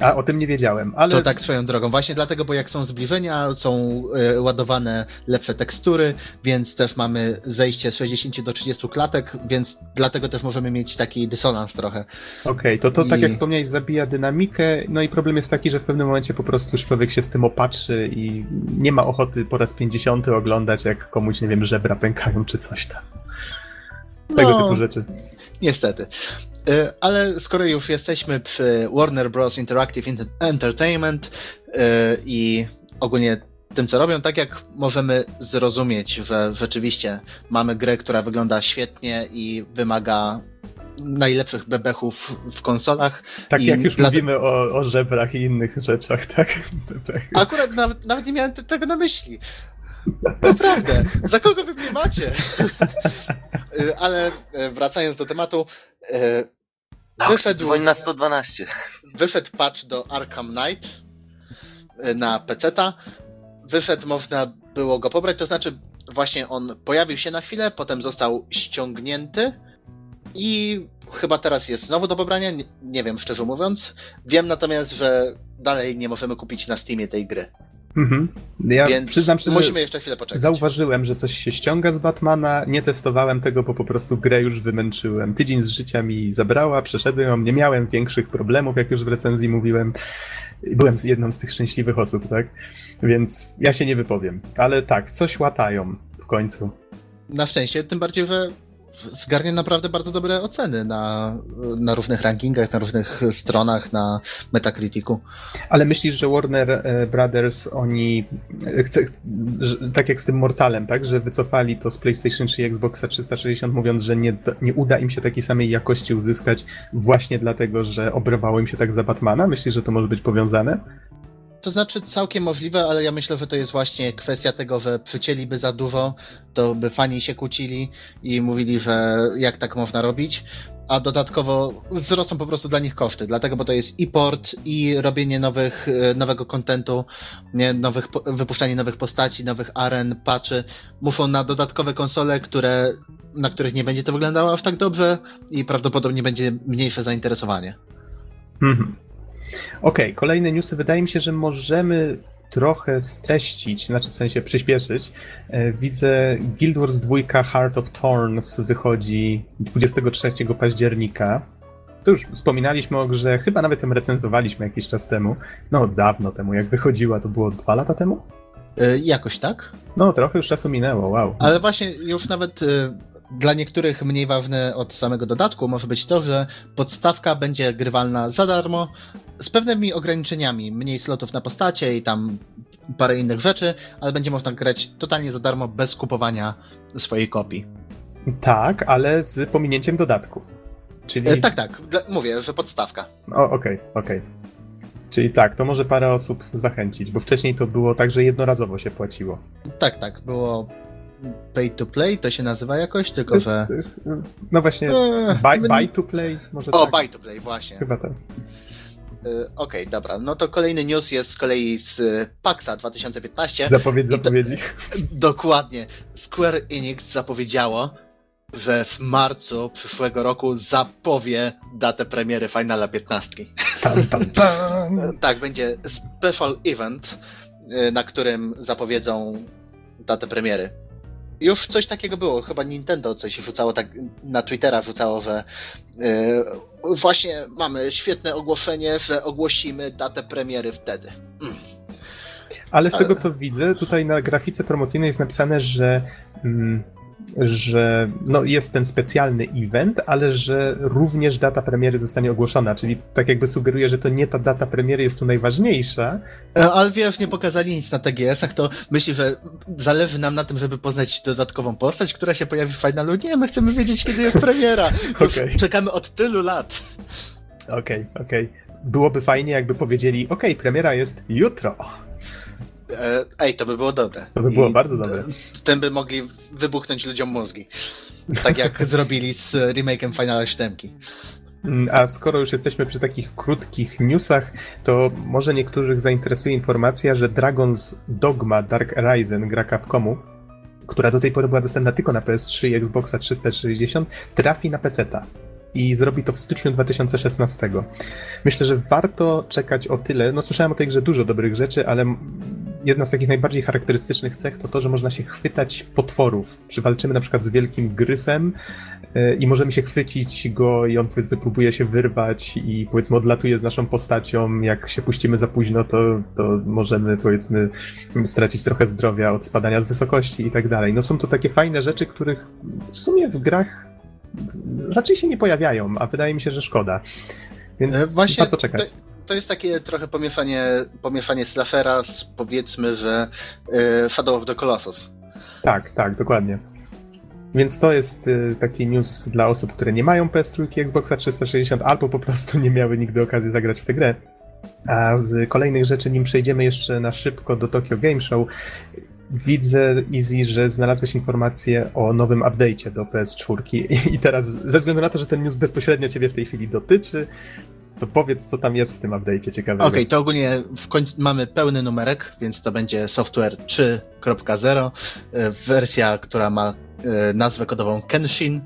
A o tym nie wiedziałem, ale... To tak swoją drogą, właśnie dlatego, bo jak są zbliżenia, są y, ładowane lepsze tekstury, więc też mamy zejście z sześćdziesięciu do trzydziestu klatek, więc dlatego też możemy mieć taki dysonans trochę. Okej, okay, to to I... tak jak wspomniałeś, zabija dynamikę, no i problem jest taki, że w pewnym momencie po prostu już człowiek się z tym opatrzy i nie ma ochoty po raz pięćdziesiąty oglądać, jak komuś, nie wiem, żebra pękają czy coś tam. No... Tego typu rzeczy. Niestety. Ale skoro już jesteśmy przy Warner Bros. Interactive Entertainment i ogólnie tym, co robią, tak jak możemy zrozumieć, że rzeczywiście mamy grę, która wygląda świetnie i wymaga najlepszych bebechów w konsolach. Tak jak już dla... mówimy o, o żebrach i innych rzeczach, tak? Bebechy. Akurat nawet, nawet nie miałem tego na myśli. Naprawdę, za kogo wy mnie macie? Ale wracając do tematu, wyszedł, dzwoń na sto dwanaście. Wyszedł patch do Arkham Knight na peceta. Wyszedł, można było go pobrać, to znaczy właśnie on pojawił się na chwilę, potem został ściągnięty i chyba teraz jest znowu do pobrania, nie, nie wiem szczerze mówiąc. Wiem natomiast, że dalej nie możemy kupić na Steamie tej gry. Mhm. Ja Więc przyznam szczerze, musimy jeszcze chwilę poczekać. Zauważyłem, że coś się ściąga z Batmana, nie testowałem tego, bo po prostu grę już wymęczyłem. Tydzień z życia mi zabrała, przeszedłem ją, nie miałem większych problemów, jak już w recenzji mówiłem. Byłem jedną z tych szczęśliwych osób, tak? Więc ja się nie wypowiem. Ale tak, coś łatają w końcu. Na szczęście, tym bardziej, że zgarnie naprawdę bardzo dobre oceny na, na różnych rankingach, na różnych stronach, na Metacriticu. Ale myślisz, że Warner Brothers, oni, chce, że, tak jak z tym Mortalem, tak, że wycofali to z PlayStation trzy i Xboxa trzysta sześćdziesiąt, mówiąc, że nie, nie uda im się takiej samej jakości uzyskać właśnie dlatego, że oberwało im się tak za Batmana? Myślisz, że to może być powiązane? To znaczy całkiem możliwe, ale ja myślę, że to jest właśnie kwestia tego, że przycięliby za dużo, to by fani się kłócili i mówili, że jak tak można robić, a dodatkowo wzrosną po prostu dla nich koszty, dlatego, bo to jest i port, i robienie nowych, nowego kontentu, nowych, wypuszczanie nowych postaci, nowych aren, patchy, muszą na dodatkowe konsole, które, na których nie będzie to wyglądało aż tak dobrze i prawdopodobnie będzie mniejsze zainteresowanie. Mhm. Okej, okay, kolejne newsy. Wydaje mi się, że możemy trochę streścić, znaczy w sensie przyspieszyć. Widzę Guild Wars dwa Heart of Thorns wychodzi dwudziestego trzeciego października. To już wspominaliśmy o grze, chyba nawet ją recenzowaliśmy jakiś czas temu. No dawno temu, jak wychodziła, to było dwa lata temu? Yy, jakoś tak. No trochę już czasu minęło, wow. Ale właśnie już nawet... Yy... Dla niektórych mniej ważne od samego dodatku może być to, że podstawka będzie grywalna za darmo, z pewnymi ograniczeniami, mniej slotów na postacie i tam parę innych rzeczy, ale będzie można grać totalnie za darmo, bez kupowania swojej kopii. Tak, ale z pominięciem dodatku. Czyli... E, tak, tak, mówię, że podstawka. O, okej, okej. Czyli tak, to może parę osób zachęcić, bo wcześniej to było tak, że jednorazowo się płaciło. Tak, tak, było... Pay to play, to się nazywa jakoś, tylko że... No właśnie, buy, buy to play może O, tak? buy to play, właśnie. Chyba tak. Okej, okay, dobra, no to kolejny news jest z kolei z PAXa dwa tysiące piętnaście. Zapowiedź zapowiedzi. To, dokładnie. Square Enix zapowiedziało, że w marcu przyszłego roku zapowie datę premiery Finala piętnaście. Tam, tam, tam. Tak, będzie special event, na którym zapowiedzą datę premiery. Już coś takiego było, chyba Nintendo coś rzucało, tak na Twittera rzucało, że yy, właśnie mamy świetne ogłoszenie, że ogłosimy datę premiery wtedy. Mm. Ale z Ale... tego co widzę, tutaj na grafice promocyjnej jest napisane, że... Mm... że no jest ten specjalny event, ale że również data premiery zostanie ogłoszona, czyli tak jakby sugeruje, że to nie ta data premiery jest tu najważniejsza. Ale wiesz, nie pokazali nic na T G S-ach, to myśli, że zależy nam na tym, żeby poznać dodatkową postać, która się pojawi w finalu. Nie, my chcemy wiedzieć, kiedy jest premiera. Okay. Czekamy od tylu lat. Okej, okay, okej. Okay. Byłoby fajnie, jakby powiedzieli, okej, okay, premiera jest jutro. Ej, to by było dobre. To by było I bardzo dobre. Tym by mogli wybuchnąć ludziom mózgi. Tak jak zrobili z remake'em Finala siedem. A skoro już jesteśmy przy takich krótkich newsach, to może niektórych zainteresuje informacja, że Dragon's Dogma Dark Arisen, gra Capcomu, która do tej pory była dostępna tylko na P S trzy i Xboxa trzysta sześćdziesiąt, trafi na peceta. I zrobi to w styczniu dwa tysiące szesnastego. Myślę, że warto czekać o tyle. No słyszałem o tej grze dużo dobrych rzeczy, ale jedna z takich najbardziej charakterystycznych cech to to, że można się chwytać potworów. Że walczymy na przykład z wielkim gryfem i możemy się chwycić go i on powiedzmy próbuje się wyrwać i powiedzmy odlatuje z naszą postacią. Jak się puścimy za późno, to, to możemy powiedzmy stracić trochę zdrowia od spadania z wysokości i tak dalej. No są to takie fajne rzeczy, których w sumie w grach raczej się nie pojawiają, a wydaje mi się, że szkoda. Więc właśnie warto czekać. To, to jest takie trochę pomieszanie, pomieszanie slashera z powiedzmy, że Shadow of the Colossus. Tak, tak, dokładnie. Więc to jest taki news dla osób, które nie mają P S trzy, Xboxa trzysta sześćdziesiąt albo po prostu nie miały nigdy okazji zagrać w tę grę. A z kolejnych rzeczy, nim przejdziemy jeszcze na szybko do Tokyo Game Show, widzę, Easy, że znalazłeś informację o nowym update'cie do P S cztery i teraz, ze względu na to, że ten news bezpośrednio ciebie w tej chwili dotyczy, to powiedz, co tam jest w tym update'cie ciekawego. Okej, okay, to ogólnie w końcu mamy pełny numerek, więc to będzie software trzy zero, wersja, która ma nazwę kodową Kenshin,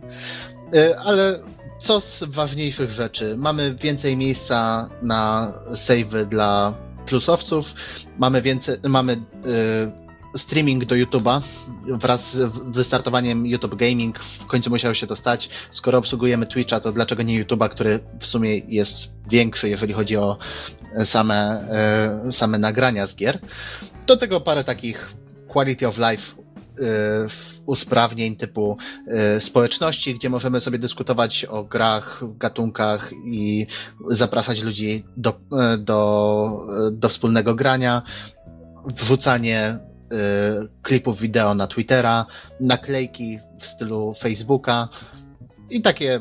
ale co z ważniejszych rzeczy? Mamy więcej miejsca na save'y dla plusowców, mamy więcej, mamy streaming do YouTube'a. Wraz z wystartowaniem YouTube Gaming w końcu musiał się to stać. Skoro obsługujemy Twitcha, to dlaczego nie YouTube'a, który w sumie jest większy, jeżeli chodzi o same, same nagrania z gier. Do tego parę takich quality of life usprawnień typu społeczności, gdzie możemy sobie dyskutować o grach, gatunkach i zapraszać ludzi do, do, do wspólnego grania. Wrzucanie klipów wideo na Twittera, naklejki w stylu Facebooka i takie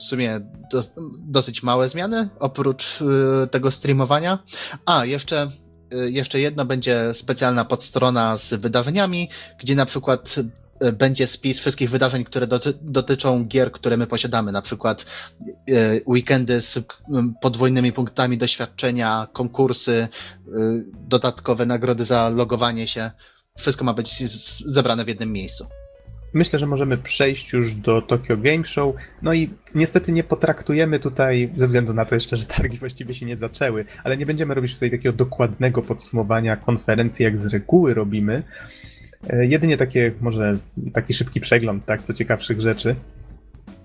w sumie do, dosyć małe zmiany oprócz tego streamowania. A, jeszcze, jeszcze jedna będzie specjalna podstrona z wydarzeniami, gdzie na przykład będzie spis wszystkich wydarzeń, które doty- dotyczą gier, które my posiadamy, na przykład y, weekendy z y, podwójnymi punktami doświadczenia, konkursy, y, dodatkowe nagrody za logowanie się. Wszystko ma być z- zebrane w jednym miejscu. Myślę, że możemy przejść już do Tokyo Game Show. No i niestety nie potraktujemy tutaj, ze względu na to jeszcze, że targi właściwie się nie zaczęły, ale nie będziemy robić tutaj takiego dokładnego podsumowania konferencji, jak z reguły robimy. Jedynie takie, może taki szybki przegląd, tak, co ciekawszych rzeczy,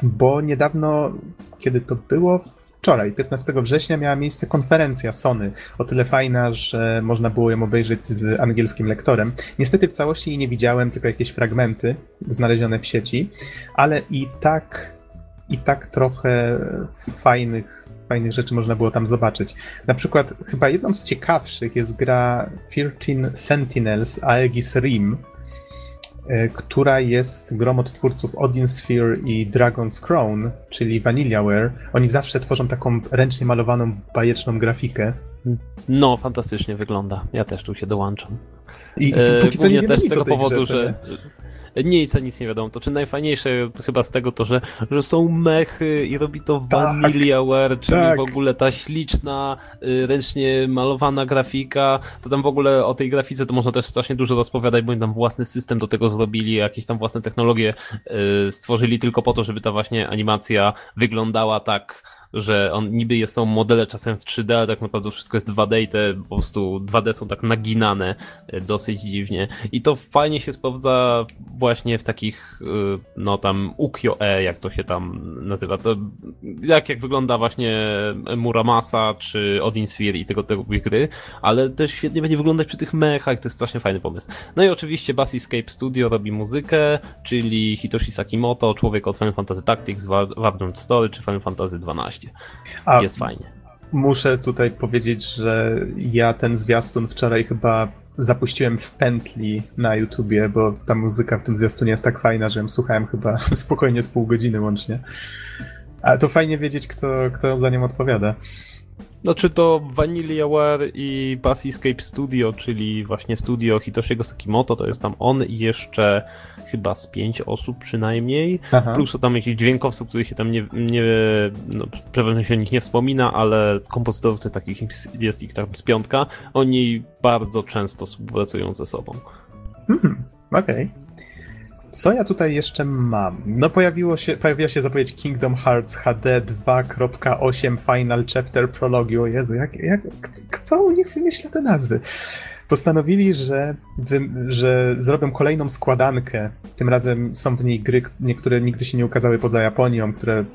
bo niedawno, kiedy to było, wczoraj, piętnastego września, miała miejsce konferencja Sony, o tyle fajna, że można było ją obejrzeć z angielskim lektorem. Niestety w całości jej nie widziałem, tylko jakieś fragmenty znalezione w sieci, ale i tak, i tak trochę fajnych fajnych rzeczy można było tam zobaczyć. Na przykład chyba jedną z ciekawszych jest gra thirteen Sentinels Aegis Rim, która jest grą od twórców Odin Sphere i Dragon's Crown, czyli Vanillaware. Oni zawsze tworzą taką ręcznie malowaną, bajeczną grafikę. No, fantastycznie wygląda. Ja też tu się dołączam. I e, póki co nie wiem nic z tego powodu, grze, że... Nic, nic nie wiadomo. To czy najfajniejsze chyba z tego to, że, że są mechy i robi to tak, Vanillaware, czyli tak. W ogóle ta śliczna, ręcznie malowana grafika. To tam w ogóle o tej grafice to można też strasznie dużo rozpowiadać, bo oni tam własny system do tego zrobili, jakieś tam własne technologie stworzyli tylko po to, żeby ta właśnie animacja wyglądała tak, że on niby są modele czasem w trzy D, ale tak naprawdę wszystko jest dwa D i te po prostu dwa D są tak naginane dosyć dziwnie. I to fajnie się sprawdza właśnie w takich, no tam ukiyo-e, jak to się tam nazywa. To jak, jak wygląda właśnie Muramasa czy Odin Sphere i tego typu gry, ale też świetnie będzie wyglądać przy tych mechach, to jest strasznie fajny pomysł. No i oczywiście Bass Escape Studio robi muzykę, czyli Hitoshi Sakimoto, człowiek od Final Fantasy Tactics, Vagrant Story czy Final Fantasy dwanaście. A jest fajnie. Muszę tutaj powiedzieć, że ja ten zwiastun wczoraj chyba zapuściłem w pętli na YouTubie, bo ta muzyka w tym zwiastunie jest tak fajna, że ją słuchałem chyba spokojnie z pół godziny łącznie. A to fajnie wiedzieć, kto, kto za nią odpowiada. Znaczy to Vanillaware i Bass Escape Studio, czyli właśnie studio Hitoshiego Sakimoto, to jest tam on i jeszcze chyba z pięć osób przynajmniej. Aha. Plus tam jakichś dźwiękowców, których się tam nie, nie no, przeważnie się o nich nie wspomina, ale kompozytorów to takich jest ich tam z piątka. Oni bardzo często współpracują ze sobą. Hmm, okej. Okay. Co ja tutaj jeszcze mam? No pojawiło się, pojawiła się zapowiedź Kingdom Hearts H D dwa kropka osiem Final Chapter Prologue. O Jezu, jak, jak, kto u nich wymyśla te nazwy? Postanowili, że, wy, że zrobią kolejną składankę. Tym razem są w niej gry, niektóre nigdy się nie ukazały poza Japonią, które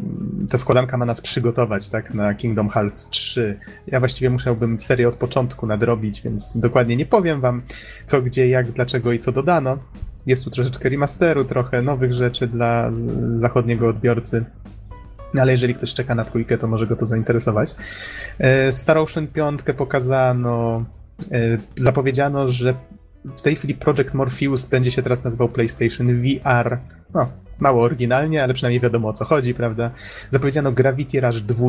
ta składanka ma nas przygotować, tak, na Kingdom Hearts trzy. Ja właściwie musiałbym serię od początku nadrobić, więc dokładnie nie powiem wam co, gdzie, jak, dlaczego i co dodano. Jest tu troszeczkę remasteru, trochę nowych rzeczy dla zachodniego odbiorcy. Ale jeżeli ktoś czeka na trójkę, to może go to zainteresować. Star Ocean pięć pokazano. Zapowiedziano, że w tej chwili Project Morpheus będzie się teraz nazywał PlayStation V R. No, mało oryginalnie, ale przynajmniej wiadomo o co chodzi, prawda? Zapowiedziano Gravity Rush dwa.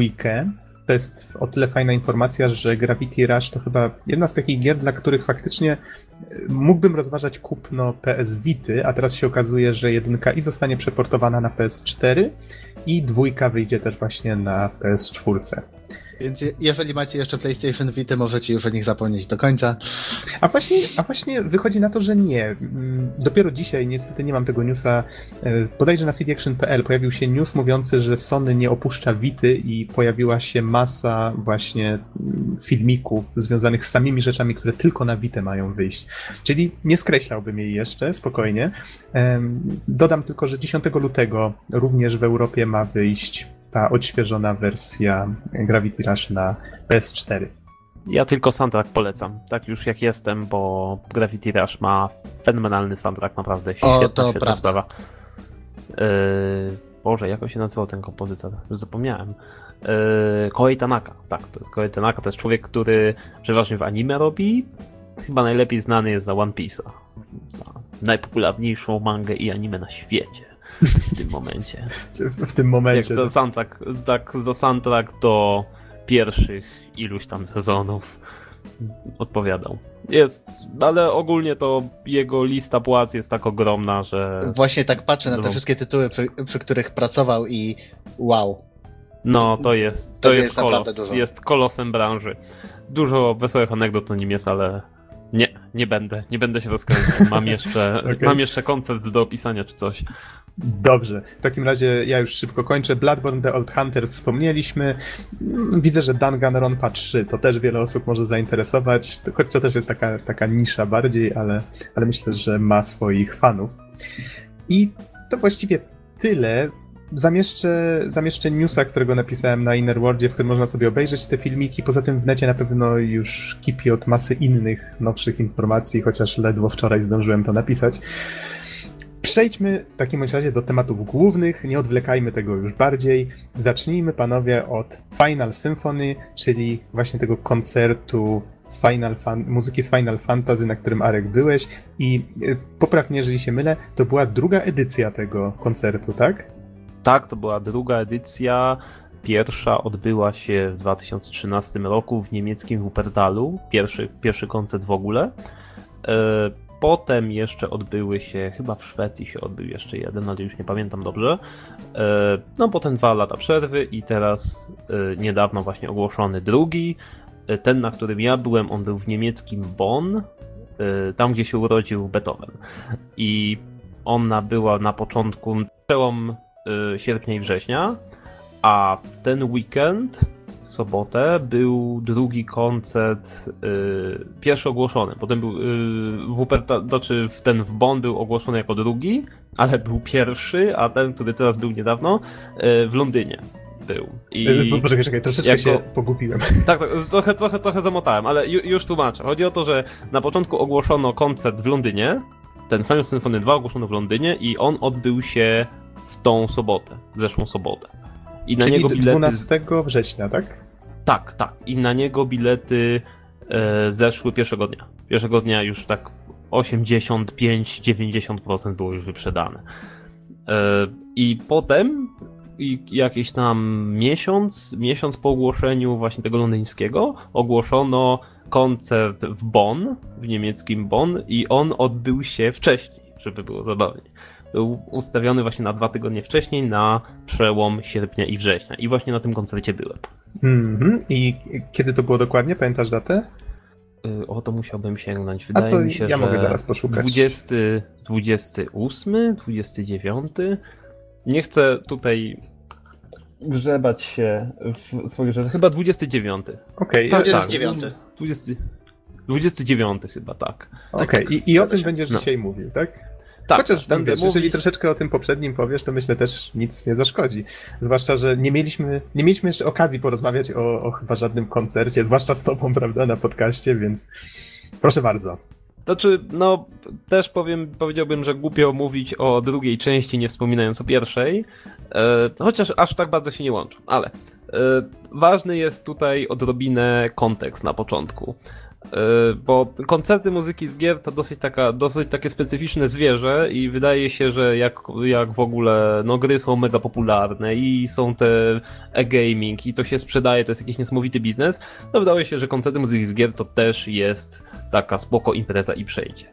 To jest o tyle fajna informacja, że Gravity Rush to chyba jedna z takich gier, dla których faktycznie mógłbym rozważać kupno P S Vity, a teraz się okazuje, że jedynka i zostanie przeportowana na P S cztery i dwójka wyjdzie też właśnie na P S cztery. Więc jeżeli macie jeszcze PlayStation Vita, możecie już o nich zapomnieć do końca. A właśnie, a właśnie wychodzi na to, że nie. Dopiero dzisiaj, niestety nie mam tego newsa, bodajże na cdaction kropka p l pojawił się news mówiący, że Sony nie opuszcza Vity i pojawiła się masa właśnie filmików związanych z samymi rzeczami, które tylko na Vita mają wyjść. Czyli nie skreślałbym jej jeszcze, spokojnie. Dodam tylko, że dziesiątego lutego również w Europie ma wyjść ta odświeżona wersja Gravity Rush na P S cztery. Ja tylko soundtrack polecam, tak już jak jestem, bo Gravity Rush ma fenomenalny soundtrack, naprawdę o, świetna, to świetna sprawa. Yy, Boże, jak on się nazywał ten kompozytor? Już zapomniałem. Yy, Kohei Tanaka, tak, to jest Kohei Tanaka, to jest człowiek, który przeważnie w anime robi, chyba najlepiej znany jest za One Piece'a, za najpopularniejszą mangę i anime na świecie. W tym momencie. W tym momencie. Jak za soundtrack, tak, za soundtrack do pierwszych iluś tam sezonów odpowiadał. Jest, ale ogólnie to jego lista płac jest tak ogromna, że... Właśnie tak patrzę na te wszystkie tytuły, przy, przy których pracował i wow. No to jest, to, to jest, jest kolos. Dużo. Jest kolosem branży. Dużo wesołych anegdot o nim jest, ale... Nie, nie będę, nie będę się rozkręcał, mam jeszcze, okay. mam jeszcze koncert do opisania czy coś. Dobrze, w takim razie ja już szybko kończę. Bloodborne The Old Hunters wspomnieliśmy, widzę, że Danganronpa trzy to też wiele osób może zainteresować, choć to też jest taka, taka nisza bardziej, ale, ale myślę, że ma swoich fanów. I to właściwie tyle. Zamieszczę, zamieszczę newsa, którego napisałem na Innerworldzie, w którym można sobie obejrzeć te filmiki. Poza tym w necie na pewno już kipi od masy innych, nowszych informacji, chociaż ledwo wczoraj zdążyłem to napisać. Przejdźmy w takim razie do tematów głównych, nie odwlekajmy tego już bardziej. Zacznijmy, panowie, od Final Symphony, czyli właśnie tego koncertu Final Fan- muzyki z Final Fantasy, na którym Arek byłeś. I poprawnie, jeżeli się mylę, to była druga edycja tego koncertu, tak? Tak, to była druga edycja. Pierwsza odbyła się w dwa tysiące trzynastym roku w niemieckim Wuppertalu. Pierwszy, pierwszy koncert w ogóle. Potem jeszcze odbyły się, chyba w Szwecji się odbył jeszcze jeden, ale już nie pamiętam dobrze. No potem dwa lata przerwy i teraz niedawno właśnie ogłoszony drugi. Ten, na którym ja byłem, on był w niemieckim Bonn, tam gdzie się urodził Beethoven. I ona była na początku przełom sierpnia i września, a ten weekend, w sobotę, był drugi koncert, yy, pierwszy ogłoszony. Potem był yy, w Wuppertal, znaczy w ten w Bonn był ogłoszony jako drugi, ale był pierwszy, a ten, który teraz był niedawno, yy, w Londynie był. I poczekaj, czekaj, troszeczkę jako... się pogubiłem. Tak, trochę, trochę, trochę zamotałem, ale ju, już tłumaczę. Chodzi o to, że na początku ogłoszono koncert w Londynie, ten Final Symphony dwa ogłoszono w Londynie i on odbył się w tą sobotę, zeszłą sobotę. I czyli na niego bilety... dwunastego września, tak? Tak, tak. I na niego bilety e, zeszły pierwszego dnia. Pierwszego dnia już tak osiemdziesiąt pięć do dziewięćdziesięciu procent było już wyprzedane. E, I potem i jakiś tam miesiąc, miesiąc po ogłoszeniu właśnie tego londyńskiego ogłoszono koncert w Bonn, w niemieckim Bonn, i on odbył się wcześniej, żeby było zabawnie. Był ustawiony właśnie na dwa tygodnie wcześniej, na przełom sierpnia i września. I właśnie na tym koncercie byłem. Mm-hmm. I kiedy to było dokładnie? Pamiętasz datę? O, to musiałbym sięgnąć. Wydaje A to mi się, ja że mogę zaraz poszukać. dwudziesty ósmy, dwudziesty dziewiąty Nie chcę tutaj grzebać się w swoich rzeczach. Chyba dwudziesty dziewiąty Okej, okay, tak, dwudziesty dziewiąty Tak. dwudziesty dziewiąty chyba, tak. Okej, okay. I, i o tym będziesz no. dzisiaj mówił, tak? Tak. Chociaż tam, wiesz, jeżeli troszeczkę o tym poprzednim powiesz, to myślę też nic nie zaszkodzi. Zwłaszcza, że nie mieliśmy, nie mieliśmy jeszcze okazji porozmawiać o, o chyba żadnym koncercie, zwłaszcza z tobą, prawda, na podcaście, więc proszę bardzo. Znaczy, no też powiem, powiedziałbym, że głupio mówić o drugiej części, nie wspominając o pierwszej, e, chociaż aż tak bardzo się nie łączą, ale e, ważny jest tutaj odrobinę kontekst na początku. Bo koncerty muzyki z gier to dosyć, taka, dosyć takie specyficzne zwierzę i wydaje się, że jak, jak w ogóle no gry są mega popularne i są te e-gaming i to się sprzedaje, to jest jakiś niesamowity biznes, no wydaje się, że koncerty muzyki z gier to też jest taka spoko impreza i przejdzie.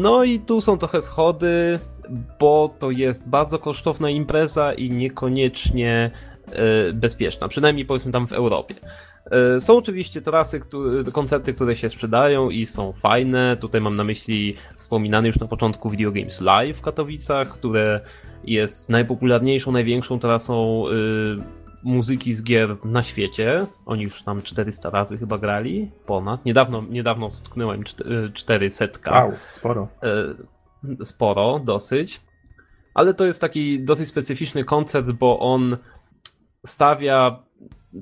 No i tu są trochę schody, bo to jest bardzo kosztowna impreza i niekoniecznie bezpieczna, przynajmniej powiedzmy tam w Europie. Są oczywiście trasy, które, koncerty, które się sprzedają i są fajne. Tutaj mam na myśli wspominany już na początku Video Games Live w Katowicach, które jest najpopularniejszą, największą trasą yy, muzyki z gier na świecie. Oni już tam czterysta razy chyba grali, ponad. Niedawno, niedawno stknąłem czterysta. Wow, sporo. Yy, sporo, dosyć. Ale to jest taki dosyć specyficzny koncert, bo on stawia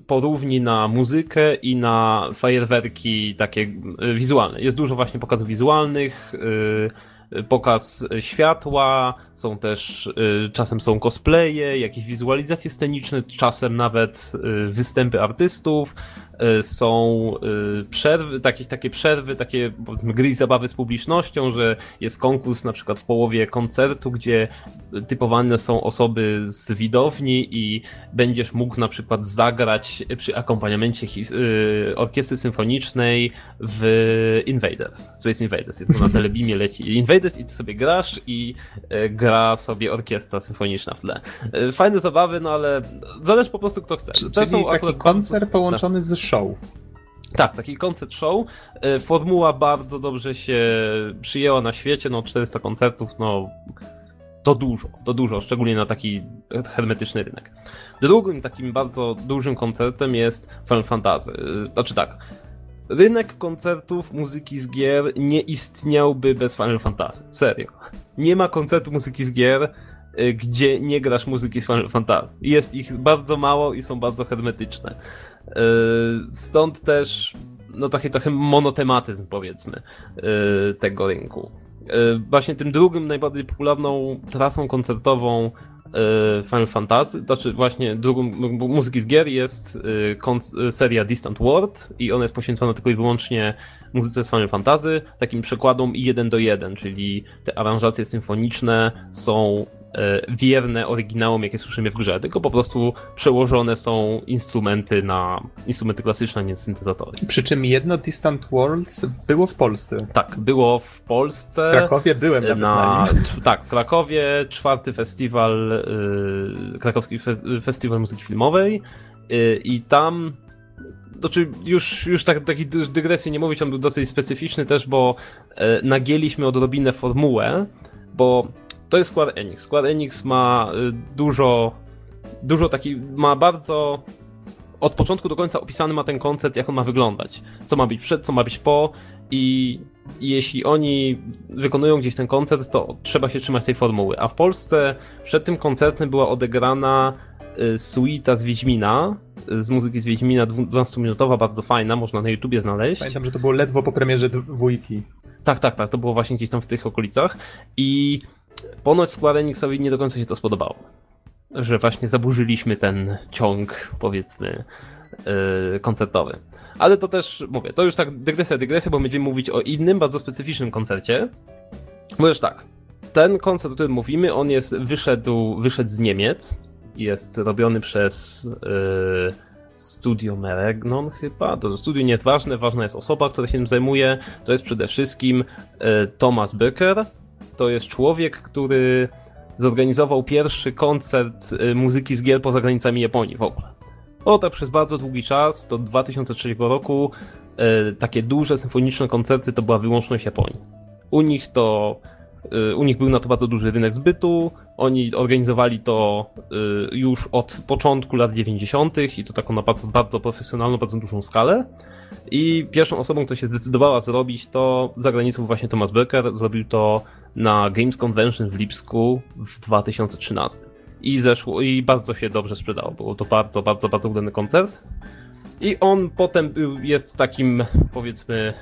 porówni na muzykę i na fajerwerki takie wizualne. Jest dużo właśnie pokazów wizualnych, pokaz światła, są też, czasem są cosplaye, jakieś wizualizacje sceniczne, czasem nawet występy artystów, są przerwy, takie, takie przerwy, takie gry i zabawy z publicznością, że jest konkurs na przykład w połowie koncertu, gdzie typowane są osoby z widowni i będziesz mógł na przykład zagrać przy akompaniamencie his- orkiestry symfonicznej w Invaders, Space Invaders, to na telebimie leci Invaders i ty sobie grasz i gra sobie orkiestra symfoniczna w tle. Fajne zabawy, no ale zależy po prostu kto chce. Czyli Te są taki koncert połączony z show. Tak, taki koncert show. Formuła bardzo dobrze się przyjęła na świecie, no czterysta koncertów, no to dużo, to dużo, szczególnie na taki hermetyczny rynek. Drugim takim bardzo dużym koncertem jest Final Fantasy. Znaczy tak, rynek koncertów muzyki z gier nie istniałby bez Final Fantasy, serio. Nie ma koncertu muzyki z gier, gdzie nie grasz muzyki z Final Fantasy. Jest ich bardzo mało i są bardzo hermetyczne. Stąd też no taki trochę monotematyzm, powiedzmy, tego rynku. Właśnie tym drugim najbardziej popularną trasą koncertową Final Fantasy, znaczy właśnie drugą muzyki z gier jest kon- seria Distant World i ona jest poświęcona tylko i wyłącznie muzyce z Final Fantasy, takim przykładom jeden do jeden, czyli te aranżacje symfoniczne są wierne oryginałom, jakie słyszymy w grze, tylko po prostu przełożone są instrumenty na instrumenty klasyczne, nie syntezatory. Przy czym jedno Distant Worlds było w Polsce. Tak, było w Polsce. W Krakowie byłem nawet na, na nim. Tak, w Krakowie czwarty festiwal, yy, krakowski fe, festiwal muzyki filmowej yy, i tam Znaczy już, już tak, takiej dygresji nie mówić, on był dosyć specyficzny też, bo yy, nagięliśmy odrobinę formułę, bo to jest Square Enix. Square Enix ma dużo, dużo taki, ma bardzo od początku do końca opisany ma ten koncert, jak on ma wyglądać. Co ma być przed, co ma być po i, i jeśli oni wykonują gdzieś ten koncert, to trzeba się trzymać tej formuły. A w Polsce przed tym koncertem była odegrana suita z Wiedźmina, z muzyki z Wiedźmina, dwunastominutowa, bardzo fajna, można na YouTubie znaleźć. Pamiętam, że to było ledwo po premierze dwójki. Tak, tak, tak, to było właśnie gdzieś tam w tych okolicach i ponoć Square Enixowi nie do końca się to spodobało, że właśnie zaburzyliśmy ten ciąg, powiedzmy, yy, koncertowy. Ale to też, mówię, to już tak dygresja, dygresja, bo będziemy mówić o innym, bardzo specyficznym koncercie. Bo już tak, ten koncert, o którym mówimy, on jest wyszedł, wyszedł z Niemiec jest robiony przez yy, Studio Meregnon chyba, to studio nie jest ważne, ważna jest osoba, która się tym zajmuje, to jest przede wszystkim yy, Thomas Becker, to jest człowiek, który zorganizował pierwszy koncert yy, muzyki z gier poza granicami Japonii w ogóle. O tak przez bardzo długi czas, do dwa tysiące trzeciego roku, yy, takie duże symfoniczne koncerty to była wyłączność Japonii. U nich to U nich był na to bardzo duży rynek zbytu, oni organizowali to już od początku lat dziewięćdziesiątych i to taką na bardzo, bardzo profesjonalną, bardzo dużą skalę. I pierwszą osobą, która się zdecydowała zrobić to za granicą właśnie Thomas Becker, zrobił to na Games Convention w Lipsku w dwa tysiące trzynastym i zeszło i bardzo się dobrze sprzedało, było to bardzo, bardzo, bardzo udany koncert. I on potem jest takim, powiedzmy,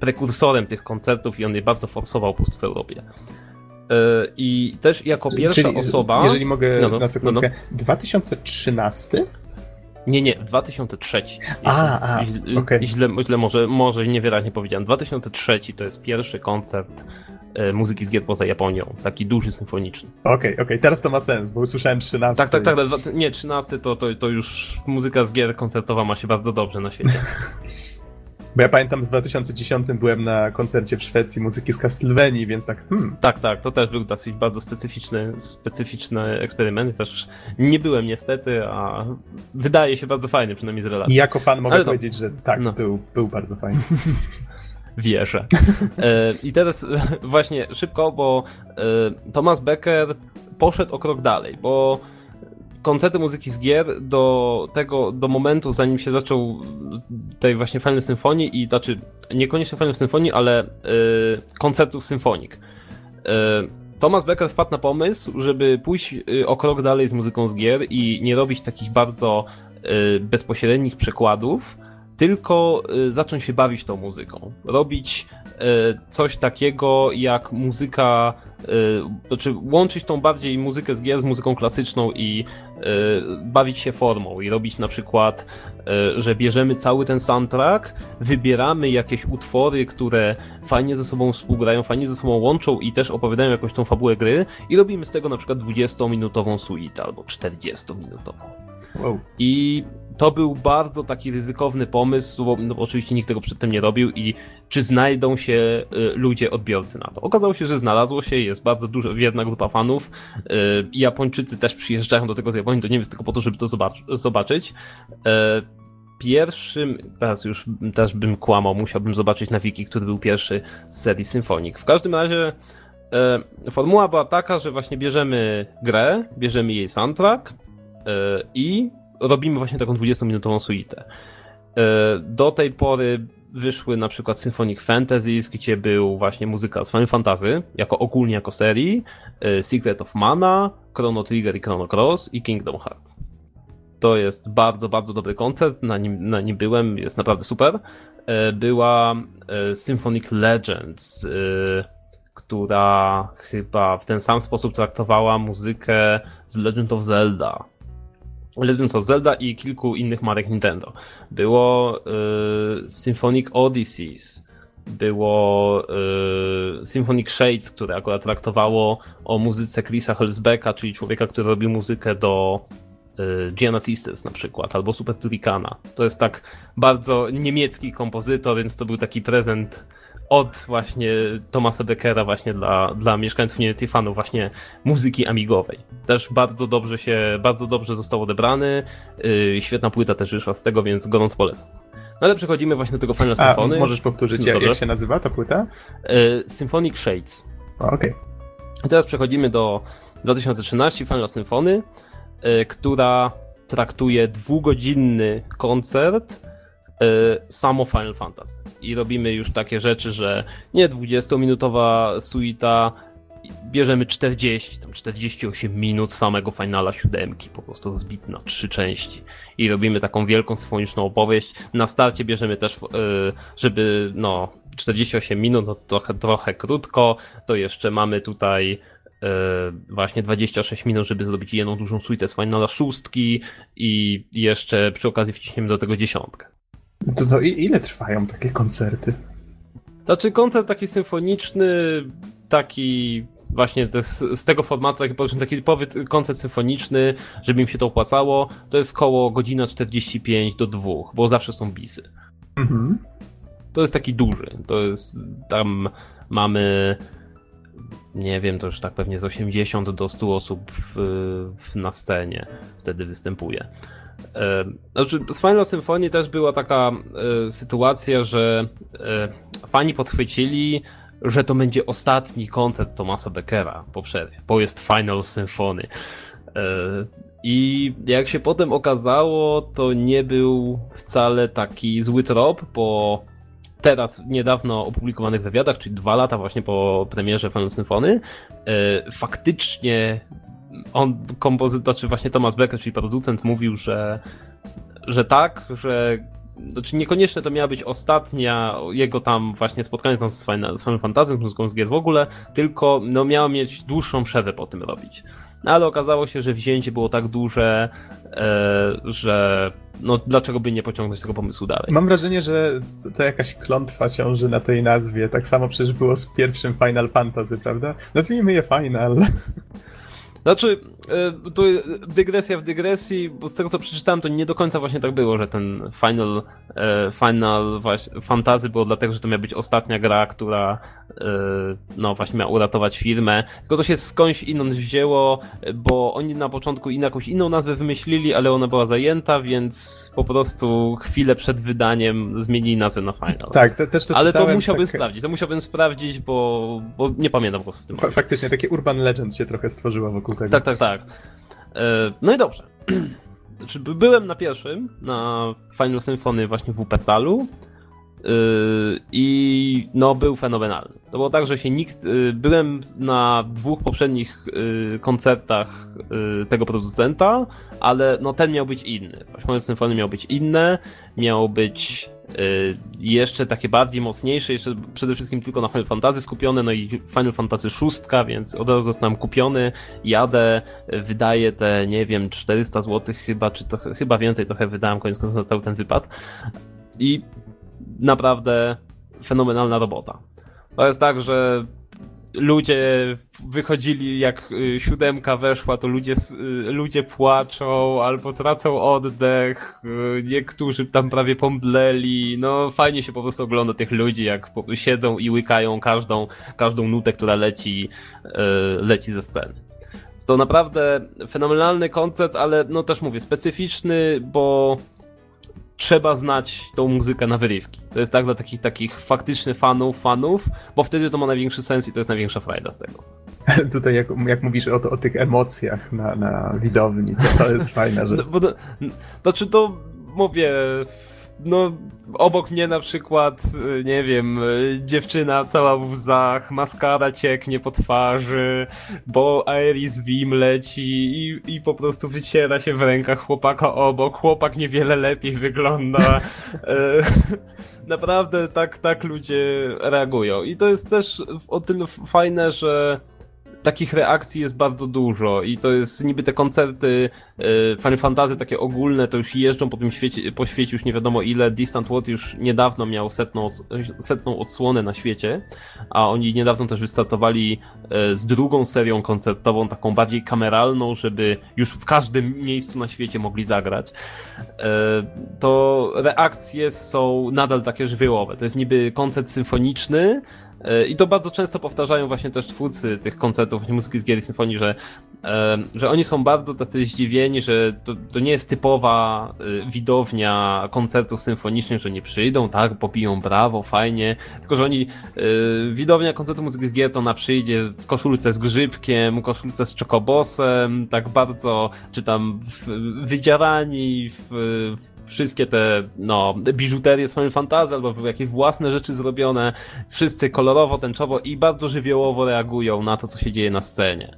prekursorem tych koncertów i on je bardzo forsował po prostu w Europie. Yy, I też jako pierwsza Czyli, osoba... Jeżeli mogę no, no, na sekundkę, no, no. dwa tysiące trzynasty? Nie, nie, dwa tysiące trzeci. A, a, i, okay. i źle, źle może, może niewyraźnie powiedziałem. dwa tysiące trzeci to jest pierwszy koncert muzyki z gier poza Japonią, taki duży symfoniczny. Okej, okay, okej, okay. Teraz to ma sens, bo usłyszałem trzynasty. Tak, tak, tak, nie, trzynasty to, to, to już muzyka z gier koncertowa ma się bardzo dobrze na świecie. Bo ja pamiętam, w dwa tysiące dziesiątym byłem na koncercie w Szwecji muzyki z Castlevanii, więc tak hmm. Tak, tak, to też był dosyć bardzo specyficzny, specyficzny eksperyment. Też nie byłem niestety, a wydaje się bardzo fajny, przynajmniej z relacji. I jako fan mogę Ale powiedzieć, no. że tak, no. był, był bardzo fajny. Wierzę. I teraz właśnie szybko, bo Thomas Becker poszedł o krok dalej, bo koncerty muzyki z gier do tego, do momentu, zanim się zaczął tej właśnie Final Symphony i znaczy niekoniecznie Final Symphony, ale y, koncertów symfonik. Y, Thomas Becker wpadł na pomysł, żeby pójść o krok dalej z muzyką z gier i nie robić takich bardzo y, bezpośrednich przekładów, tylko y, zacząć się bawić tą muzyką. Robić y, coś takiego jak muzyka, y, znaczy łączyć tą bardziej muzykę z gier z muzyką klasyczną i y, bawić się formą i robić na przykład, y, że bierzemy cały ten soundtrack, wybieramy jakieś utwory, które fajnie ze sobą współgrają, fajnie ze sobą łączą i też opowiadają jakąś tą fabułę gry i robimy z tego na przykład dwudziestominutową suitę albo czterdziestominutową. Wow. I to był bardzo taki ryzykowny pomysł, bo no, oczywiście nikt tego przedtem nie robił i czy znajdą się y, ludzie odbiorcy na to. Okazało się, że znalazło się, jest bardzo duża, wierna grupa fanów. Y, Japończycy też przyjeżdżają do tego z Japonii, do Niemiec tylko po to, żeby to zobac- zobaczyć. Y, pierwszym, teraz już też bym kłamał, musiałbym zobaczyć na wiki, który był pierwszy z serii Symfonic. W każdym razie y, formuła była taka, że właśnie bierzemy grę, bierzemy jej soundtrack y, i robimy właśnie taką dwudziestominutową suitę. Do tej pory wyszły na przykład Symphonic Fantasies, gdzie był właśnie muzyka z Final Fantasy, jako ogólnie jako serii, Secret of Mana, Chrono Trigger i Chrono Cross i Kingdom Hearts. To jest bardzo, bardzo dobry koncert, na nim, na nim byłem, jest naprawdę super. Była Symphonic Legends, która chyba w ten sam sposób traktowała muzykę z Legend of Zelda. Legend of Zelda i kilku innych marek Nintendo. Było y, Symphonic Odysseys, było y, Symphonic Shades, które akurat traktowało o muzyce Chrisa Hölzbecka, czyli człowieka, który robił muzykę do y, Giana Sisters na przykład, albo Super Turricana. To jest tak bardzo niemiecki kompozytor, więc to był taki prezent od właśnie Thomasa Beckera właśnie dla, dla mieszkańców Niemiec i fanów właśnie muzyki amigowej. Też bardzo dobrze się, bardzo dobrze został odebrany. Yy, świetna płyta też wyszła z tego, więc gorąco polecam. No ale przechodzimy właśnie do tego Final Symphony. Możesz powtórzyć, no, jak się nazywa ta płyta? Yy, Symphonic Shades. Okej. Okay. Teraz przechodzimy do dwa tysiące trzynastego Final Symphony, yy, która traktuje dwugodzinny koncert samo Final Fantasy. I robimy już takie rzeczy, że nie dwudziestominutowa suita, bierzemy czterdzieści, tam czterdzieści osiem minut samego finala siódemki, po prostu rozbity na trzy części. I robimy taką wielką symfoniczną opowieść. Na starcie bierzemy też, żeby no czterdzieści osiem minut, no to trochę, trochę krótko, to jeszcze mamy tutaj właśnie dwadzieścia sześć minut, żeby zrobić jedną dużą suitę z finala szóstki i jeszcze przy okazji wciśniemy do tego dziesiątkę. To, to ile trwają takie koncerty? Znaczy koncert taki symfoniczny, taki właśnie to jest z tego formatu taki, taki typowy koncert symfoniczny, żeby im się to opłacało, to jest koło godzina czterdzieści pięć do dwóch, bo zawsze są bisy. Mhm. To jest taki duży, to jest, tam mamy, nie wiem, to już tak pewnie z osiemdziesiąt do stu osób w, w, na scenie wtedy występuje. Znaczy, z Final Symphony też była taka e, sytuacja, że e, fani podchwycili, że to będzie ostatni koncert Thomasa Beckera po przerwie, bo jest Final Symphony. E, I jak się potem okazało, to nie był wcale taki zły trop, bo teraz w niedawno opublikowanych wywiadach, czyli dwa lata właśnie po premierze Final Symphony, e, faktycznie on, kompozytor, czy właśnie Thomas Becker, czyli producent, mówił, że, że tak, że znaczy niekoniecznie to miała być ostatnia jego tam właśnie spotkanie tam z Final Fantasy, z muzyką z gier w ogóle, tylko no miała mieć dłuższą przerwę po tym robić. No ale okazało się, że wzięcie było tak duże, że no dlaczego by nie pociągnąć tego pomysłu dalej. Mam wrażenie, że to, to jakaś klątwa ciąży na tej nazwie. Tak samo przecież było z pierwszym Final Fantasy, prawda? Nazwijmy je Final. Znaczy, to dygresja w dygresji, bo z tego co przeczytałem, to nie do końca właśnie tak było, że ten Final, Final Fantasy było dlatego, że to miała być ostatnia gra, która no właśnie miała uratować firmę. Tylko to się skądś inąd wzięło, bo oni na początku jakąś inną nazwę wymyślili, ale ona była zajęta, więc po prostu chwilę przed wydaniem zmienili nazwę na Final. Tak, to, też to ale to musiałbym tak... sprawdzić, to musiałbym sprawdzić, bo, bo nie pamiętam po prostu w tym momencie. Faktycznie, takie urban legend się trochę stworzyło wokół. Tego. Tak, tak, tak. No i dobrze. Byłem na pierwszym, na Final Symphony właśnie w Wuppertalu i no był fenomenalny. To było tak, że się nikt... Byłem na dwóch poprzednich koncertach tego producenta, ale no ten miał być inny. Final Symphony miał być inne, miał być jeszcze takie bardziej mocniejsze, jeszcze przede wszystkim tylko na Final Fantasy skupione, no i Final Fantasy sześć, więc od razu zostałem kupiony, jadę, wydaję te, nie wiem, czterysta złotych chyba, czy to chyba więcej trochę wydałem, koniec końców na cały ten wypad i naprawdę fenomenalna robota. To jest tak, że ludzie wychodzili, jak siódemka weszła, to ludzie, ludzie płaczą albo tracą oddech, niektórzy tam prawie pomdleli, no fajnie się po prostu ogląda tych ludzi, jak siedzą i łykają każdą, każdą nutę, która leci, leci ze sceny. To naprawdę fenomenalny koncert, ale no też mówię, specyficzny, bo trzeba znać tą muzykę na wyrywki. To jest tak dla takich takich faktycznych fanów, fanów, bo wtedy to ma największy sens i to jest największa frajda z tego. Tutaj jak, jak mówisz o, o tych emocjach na, na widowni, to, to jest fajna rzecz. No, to, znaczy to mówię, no obok mnie na przykład, nie wiem, dziewczyna cała w łzach, maskara cieknie po twarzy, bo Aeris Beam leci i, i po prostu wyciera się w rękach chłopaka obok, chłopak niewiele lepiej wygląda. Naprawdę tak, tak ludzie reagują i to jest też o tyle fajne, że takich reakcji jest bardzo dużo i to jest niby te koncerty Final Fantasy takie ogólne, to już jeżdżą po tym świecie, po świecie już nie wiadomo ile. Distant World już niedawno miał setną, setną odsłonę na świecie, a oni niedawno też wystartowali z drugą serią koncertową, taką bardziej kameralną, żeby już w każdym miejscu na świecie mogli zagrać. To reakcje są nadal takie żywiołowe. To jest niby koncert symfoniczny, i to bardzo często powtarzają właśnie też twórcy tych koncertów muzyki z gier i symfonii, że, że oni są bardzo tacy zdziwieni, że to, to nie jest typowa widownia koncertów symfonicznych, że nie przyjdą, tak, popiją brawo, fajnie, tylko że oni, widownia koncertu muzyki z gier to ona przyjdzie w koszulce z grzybkiem, koszulce z czokobosem, tak bardzo, czy tam wydzierani, w, w wszystkie te, no, biżuterie z Final Fantasy, albo jakieś własne rzeczy zrobione, wszyscy kolorowo, tęczowo i bardzo żywiołowo reagują na to, co się dzieje na scenie.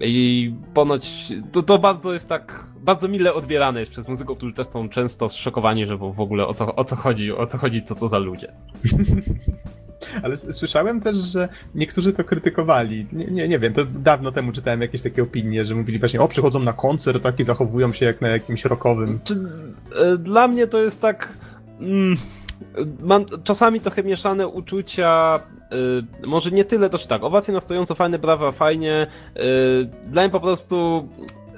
I ponoć to, to bardzo jest tak, bardzo mile odbierane jest przez muzyków, którzy też są często zszokowani, że w ogóle o co, o co chodzi, o co chodzi, co to za ludzie. Ale słyszałem też, że niektórzy to krytykowali. Nie, nie, nie wiem, to dawno temu czytałem jakieś takie opinie, że mówili właśnie, o, przychodzą na koncert, tak i zachowują się jak na jakimś rockowym. Dla mnie to jest tak... Mm, mam czasami trochę mieszane uczucia y, może nie tyle, to czy tak, owacje na stojąco, fajne brawa, fajnie, y, dla mnie po prostu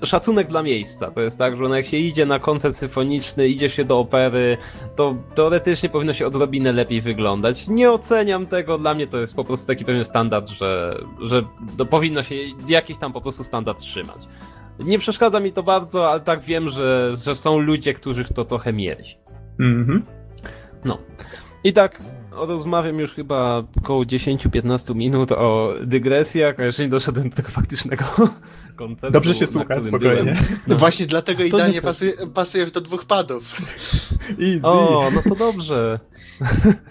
szacunek dla miejsca. To jest tak, że no jak się idzie na koncert symfoniczny, idzie się do opery, to teoretycznie powinno się odrobinę lepiej wyglądać. Nie oceniam tego, dla mnie to jest po prostu taki pewien standard, że, że no powinno się jakiś tam po prostu standard trzymać. Nie przeszkadza mi to bardzo, ale tak wiem, że, że są ludzie, których to trochę mierzi. Mhm. No. I tak rozmawiam już chyba około dziesięć do piętnastu minut o dygresjach, a jeszcze nie doszedłem do tego faktycznego koncertu. Dobrze się słucha, spokojnie. No. Właśnie dlatego to idealnie pasuje, pasujesz do dwóch padów. Easy. O, no to dobrze.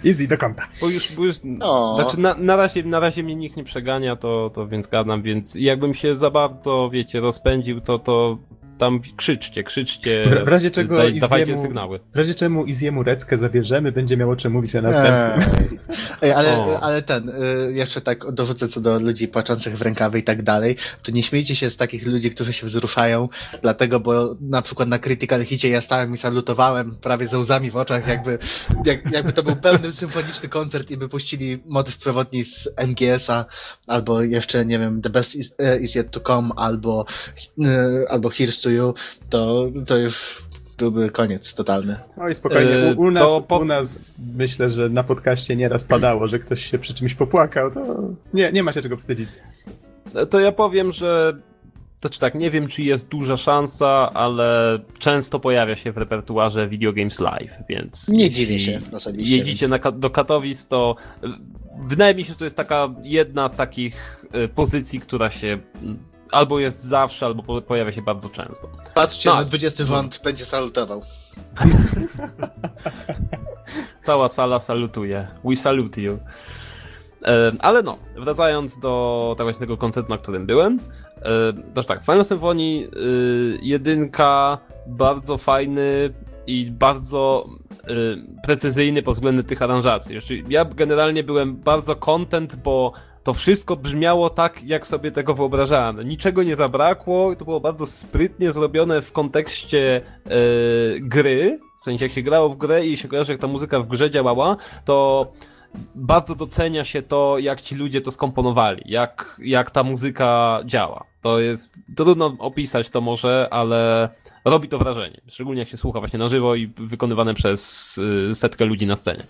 Easy, do kąta. Bo już, bo już no. Znaczy na, na, razie, na razie mnie nikt nie przegania, to, to więc gadam, więc jakbym się za bardzo, wiecie, rozpędził, to to tam krzyczcie, krzyczcie, w, w razie czego daj, dawajcie jemu, sygnały. W razie czemu Izjemu Reckę zabierzemy, będzie miał o czym mówić na następnym. Eee. Ej, ale, ale ten, jeszcze tak dorzucę co do ludzi płaczących w rękawy i tak dalej, to nie śmiejcie się z takich ludzi, którzy się wzruszają, dlatego, bo na przykład na Critical Hitie ja stałem i salutowałem prawie ze łzami w oczach, jakby, jak, jakby to był pełny symfoniczny koncert i by puścili motyw przewodni z M G S-a, albo jeszcze, nie wiem, The Best Is, is Yet To Come, albo, albo Here's To, to już byłby koniec totalny. No i spokojnie, u, u, nas, po... u nas myślę, że na podcaście nieraz padało, że ktoś się przy czymś popłakał, to nie, nie ma się czego wstydzić. To ja powiem, że znaczy tak, nie wiem, czy jest duża szansa, ale często pojawia się w repertuarze Video Games Live, więc nie dziwię się osobiście. Jedzicie na, do Katowic, to wydaje mi się, że to jest taka jedna z takich pozycji, która się albo jest zawsze, albo pojawia się bardzo często. Patrzcie, no, na dwudziesty rząd no. będzie salutował. Cała sala salutuje. We salute you. Ale no, wracając do tak właśnie tego koncertu, na którym byłem. Znaczy tak, Final Symphony jedynka, bardzo fajny i bardzo precyzyjny pod względem tych aranżacji. Ja generalnie byłem bardzo content, bo to wszystko brzmiało tak, jak sobie tego wyobrażałem. Niczego nie zabrakło, to było bardzo sprytnie zrobione w kontekście yy, gry. W sensie, jak się grało w grę i się kojarzy, jak ta muzyka w grze działała, to bardzo docenia się to, jak ci ludzie to skomponowali, jak, jak ta muzyka działa. To jest trudno opisać to może, ale robi to wrażenie. Szczególnie jak się słucha właśnie na żywo i wykonywane przez setkę ludzi na scenie.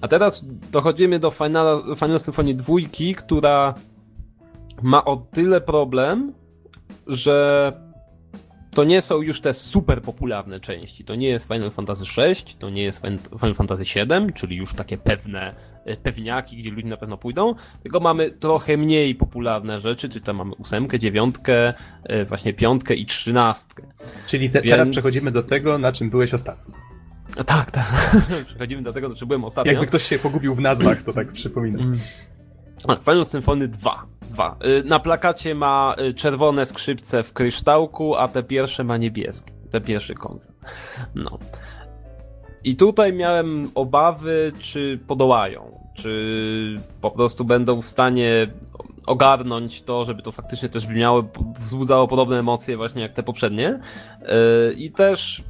A teraz dochodzimy do Final, Final Symphony dwa, która ma o tyle problem, że to nie są już te super popularne części. To nie jest Final Fantasy sześć, to nie jest Final Fantasy siedem, czyli już takie pewne pewniaki, gdzie ludzie na pewno pójdą, tylko mamy trochę mniej popularne rzeczy, czyli tam mamy ósemkę, dziewiątkę, właśnie piątkę i trzynastkę. Czyli te, Więc... teraz przechodzimy do tego, na czym byłeś ostatnio. Tak, tak. Przechodzimy do tego, czy byłem ostatnio. Jakby ktoś się pogubił w nazwach, to tak przypominam. Final Symphony dwa. dwa. Na plakacie ma czerwone skrzypce w kryształku, a te pierwsze ma niebieskie. Te pierwszy koncert. No. I tutaj miałem obawy, czy podołają, czy po prostu będą w stanie ogarnąć to, żeby to faktycznie też brzmiało, wzbudzało podobne emocje właśnie jak te poprzednie. I też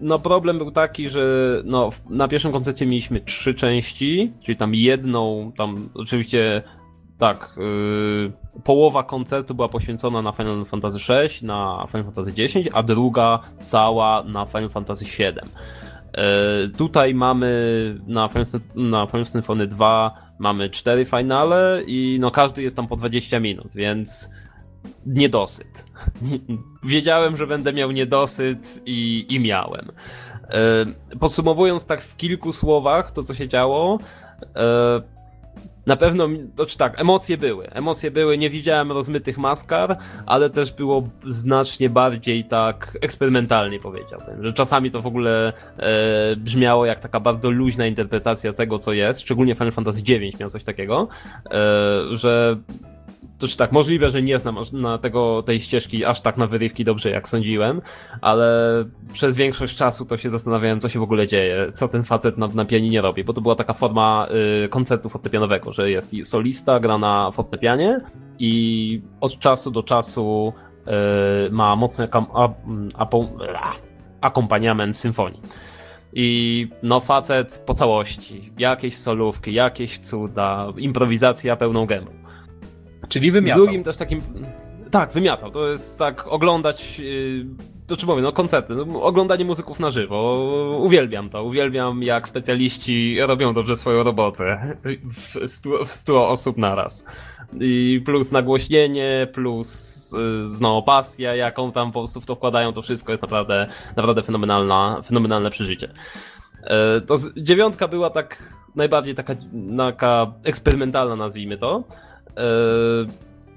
no problem był taki, że no, na pierwszym koncercie mieliśmy trzy części, czyli tam jedną, tam oczywiście tak, yy, połowa koncertu była poświęcona na Final Fantasy sześć, na Final Fantasy dziesięć, a druga cała na Final Fantasy siedem. Yy, tutaj mamy na Final, na Final Symphony dwa mamy cztery finale i no każdy jest tam po dwadzieścia minut, więc niedosyt. Wiedziałem, że będę miał niedosyt i, i miałem. E, podsumowując tak w kilku słowach to, co się działo, e, na pewno, znaczy tak, emocje były. Emocje były, nie widziałem rozmytych maskar, ale też było znacznie bardziej tak eksperymentalnie, powiedziałbym. Że czasami to w ogóle e, brzmiało jak taka bardzo luźna interpretacja tego, co jest. Szczególnie Final Fantasy dziewięć miał coś takiego, e, że to czy tak, możliwe, że nie znam na tego, tej ścieżki aż tak na wyrywki dobrze, jak sądziłem, ale przez większość czasu to się zastanawiałem, co się w ogóle dzieje, co ten facet na, na pianinie robi, bo to była taka forma y, koncertu fortepianowego, że jest solista, gra na fortepianie i od czasu do czasu y, ma mocny kam- a, a, a, akompaniament symfonii. I no facet po całości, jakieś solówki, jakieś cuda, improwizacja pełną gębą. Czyli wymiatał. Z drugim też takim... Tak, wymiatał. To jest tak oglądać... To czy mówię, no koncerty, no, oglądanie muzyków na żywo. Uwielbiam to. Uwielbiam, jak specjaliści robią dobrze swoją robotę w stu, w stu osób naraz. I plus nagłośnienie, plus no, pasja, jaką tam po prostu w to wkładają, to wszystko jest naprawdę, naprawdę fenomenalna, fenomenalne przeżycie. To dziewiątka była tak najbardziej taka, taka eksperymentalna, nazwijmy to.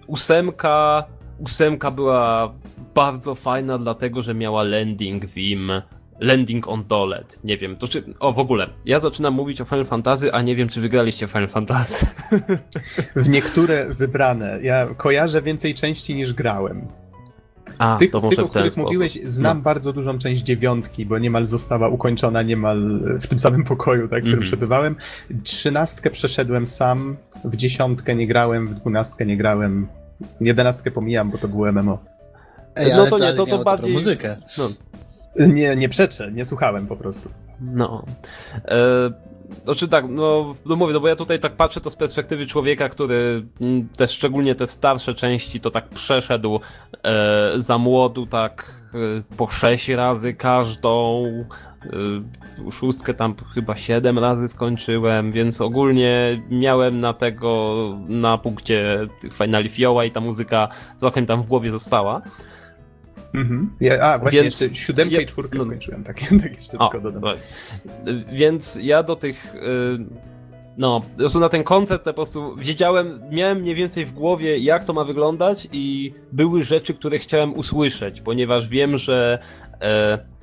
Ósemka, ósemka była bardzo fajna, dlatego że miała landing Vim, landing on toilet. Nie wiem, to czy... O, w ogóle, ja zaczynam mówić o Final Fantasy, a nie wiem, czy wygraliście Final Fantasy. W niektóre wybrane. Ja kojarzę więcej części niż grałem. Z tych, a, z tych o których sposób. mówiłeś, znam no. bardzo dużą część dziewiątki, bo niemal została ukończona niemal w tym samym pokoju, tak, w którym mm-hmm. przebywałem. Trzynastkę przeszedłem sam, w dziesiątkę nie grałem, w dwunastkę nie grałem, jedenastkę pomijam, bo to było M M O. Ej, no to nie, to, to bardziej... muzykę. No. Nie, nie przeczę, nie słuchałem po prostu. No. E, znaczy tak, no, no mówię, no bo ja tutaj tak patrzę to z perspektywy człowieka, który też szczególnie te starsze części to tak przeszedł e, za młodu tak e, po sześć razy każdą, e, szóstkę tam chyba siedem razy skończyłem, więc ogólnie miałem na tego, na punkcie tych Finali Fioła i ta muzyka trochę mi tam w głowie została. Mhm. Ja, a, właśnie, więc, jeszcze siódemkę ja, i czwórkę no, skończyłem, tak, tak jeszcze o, tylko dodam. Tak. Więc ja do tych, no, po prostu na ten koncert po prostu wiedziałem, miałem mniej więcej w głowie, jak to ma wyglądać i były rzeczy, które chciałem usłyszeć, ponieważ wiem, że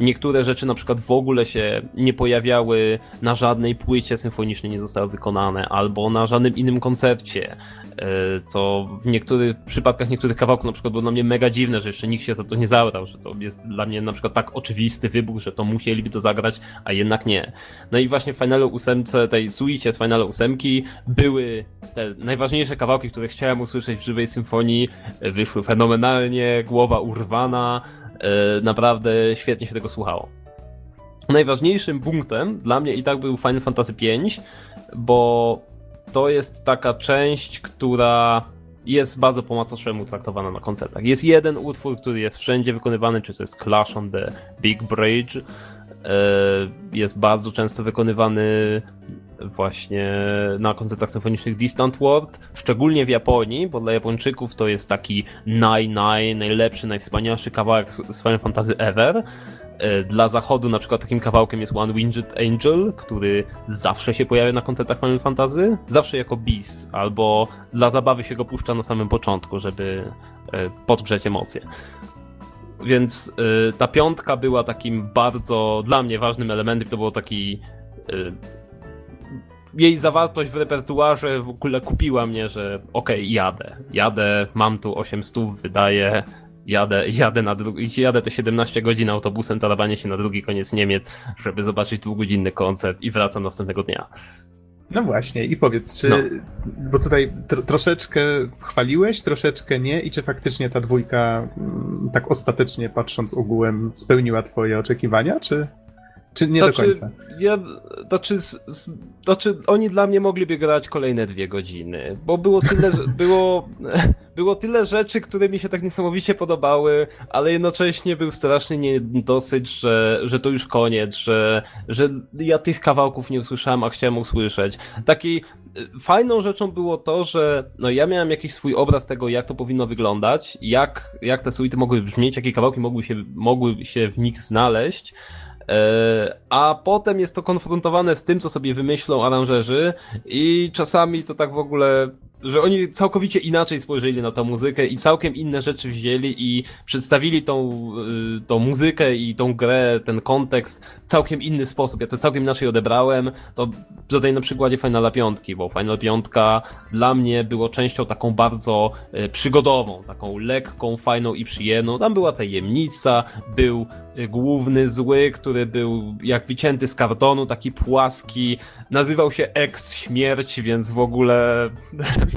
niektóre rzeczy na przykład w ogóle się nie pojawiały na żadnej płycie symfonicznej, nie zostały wykonane, albo na żadnym innym koncercie, co w niektórych przypadkach, niektórych kawałków na przykład było dla mnie mega dziwne, że jeszcze nikt się za to nie zabrał, że to jest dla mnie na przykład tak oczywisty wybór, że to musieliby to zagrać, a jednak nie. No i właśnie w Finalu ósemce, tej suicie z Finalu ósemki były te najważniejsze kawałki, które chciałem usłyszeć w żywej symfonii, wyszły fenomenalnie, głowa urwana, naprawdę świetnie się tego słuchało. Najważniejszym punktem dla mnie i tak był Final Fantasy pięć, bo to jest taka część, która jest bardzo po macoszemu traktowana na koncertach. Jest jeden utwór, który jest wszędzie wykonywany, czy to jest Clash on the Big Bridge. Jest bardzo często wykonywany właśnie na koncertach symfonicznych Distant World, szczególnie w Japonii, bo dla Japończyków to jest taki naj, naj, najlepszy, najwspanialszy kawałek z Final Fantasy ever. Dla Zachodu na przykład takim kawałkiem jest One Winged Angel, który zawsze się pojawia na koncertach Final Fantasy, zawsze jako bis, albo dla zabawy się go puszcza na samym początku, żeby podgrzeć emocje. Więc ta piątka była takim bardzo dla mnie ważnym elementem, to było taki... Jej zawartość w repertuarze w ogóle kupiła mnie, że okej, okay, jadę, jadę, mam tu osiemset, wydaję, jadę, jadę, na dru- jadę te siedemnaście godzin autobusem, tarabanie się na drugi koniec Niemiec, żeby zobaczyć dwugodzinny koncert i wracam następnego dnia. No właśnie, i powiedz, czy, no. bo tutaj tr- troszeczkę chwaliłeś, troszeczkę nie i czy faktycznie ta dwójka, tak ostatecznie patrząc ogółem, spełniła twoje oczekiwania, czy... Czy nie to do końca? Czy, ja, to, czy, to czy oni dla mnie mogliby grać kolejne dwie godziny, bo było tyle, było, było tyle rzeczy, które mi się tak niesamowicie podobały, ale jednocześnie był strasznie niedosyt, że, że to już koniec, że, że ja tych kawałków nie usłyszałem, a chciałem usłyszeć. Taki fajną rzeczą było to, że no ja miałem jakiś swój obraz tego, jak to powinno wyglądać, jak, jak te suity mogły brzmieć, jakie kawałki mogły się, mogły się w nich znaleźć, a potem jest to konfrontowane z tym, co sobie wymyślą aranżerzy i czasami to tak w ogóle, że oni całkowicie inaczej spojrzeli na tą muzykę i całkiem inne rzeczy wzięli i przedstawili tą, tą muzykę i tą grę, ten kontekst w całkiem inny sposób. Ja to całkiem inaczej odebrałem, to tutaj na przykładzie Finala Piątki, bo Final Piątka dla mnie było częścią taką bardzo przygodową, taką lekką, fajną i przyjemną. Tam była tajemnica, był główny zły, który był jak wycięty z kartonu, taki płaski, nazywał się Eks Śmierć, więc w ogóle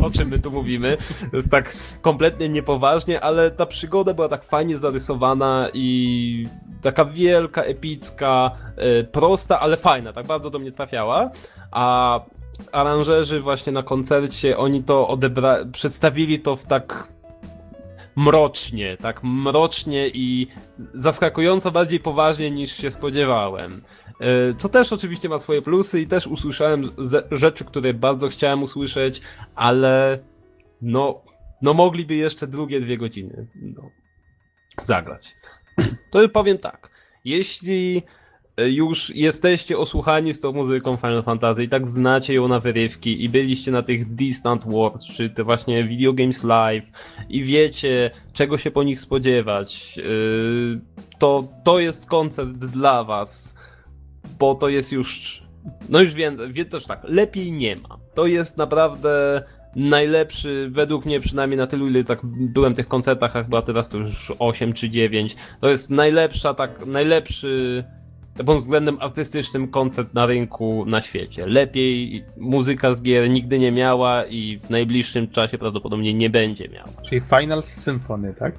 o czym my tu mówimy. To jest tak kompletnie niepoważnie, ale ta przygoda była tak fajnie zarysowana i taka wielka, epicka, prosta, ale fajna, tak bardzo do mnie trafiała. A aranżerzy właśnie na koncercie, oni to odebra- przedstawili to w tak mrocznie, tak mrocznie i zaskakująco bardziej poważnie niż się spodziewałem. Co też oczywiście ma swoje plusy i też usłyszałem rzeczy, które bardzo chciałem usłyszeć, ale no, no mogliby jeszcze drugie dwie godziny no, zagrać. To powiem tak, jeśli już jesteście osłuchani z tą muzyką Final Fantasy i tak znacie ją na wyrywki i byliście na tych Distant Wars, czy te właśnie Video Games Live i wiecie, czego się po nich spodziewać, to to jest koncert dla was, bo to jest już, no już wiem, wiem też tak, lepiej nie ma. To jest naprawdę najlepszy, według mnie przynajmniej na tylu, ile tak byłem w tych koncertach, a chyba teraz to już osiem czy dziewięć, to jest najlepsza, tak, najlepszy pod względem artystycznym koncert na rynku, na świecie. Lepiej muzyka z gier nigdy nie miała i w najbliższym czasie prawdopodobnie nie będzie miała. Czyli Final Symphony, tak?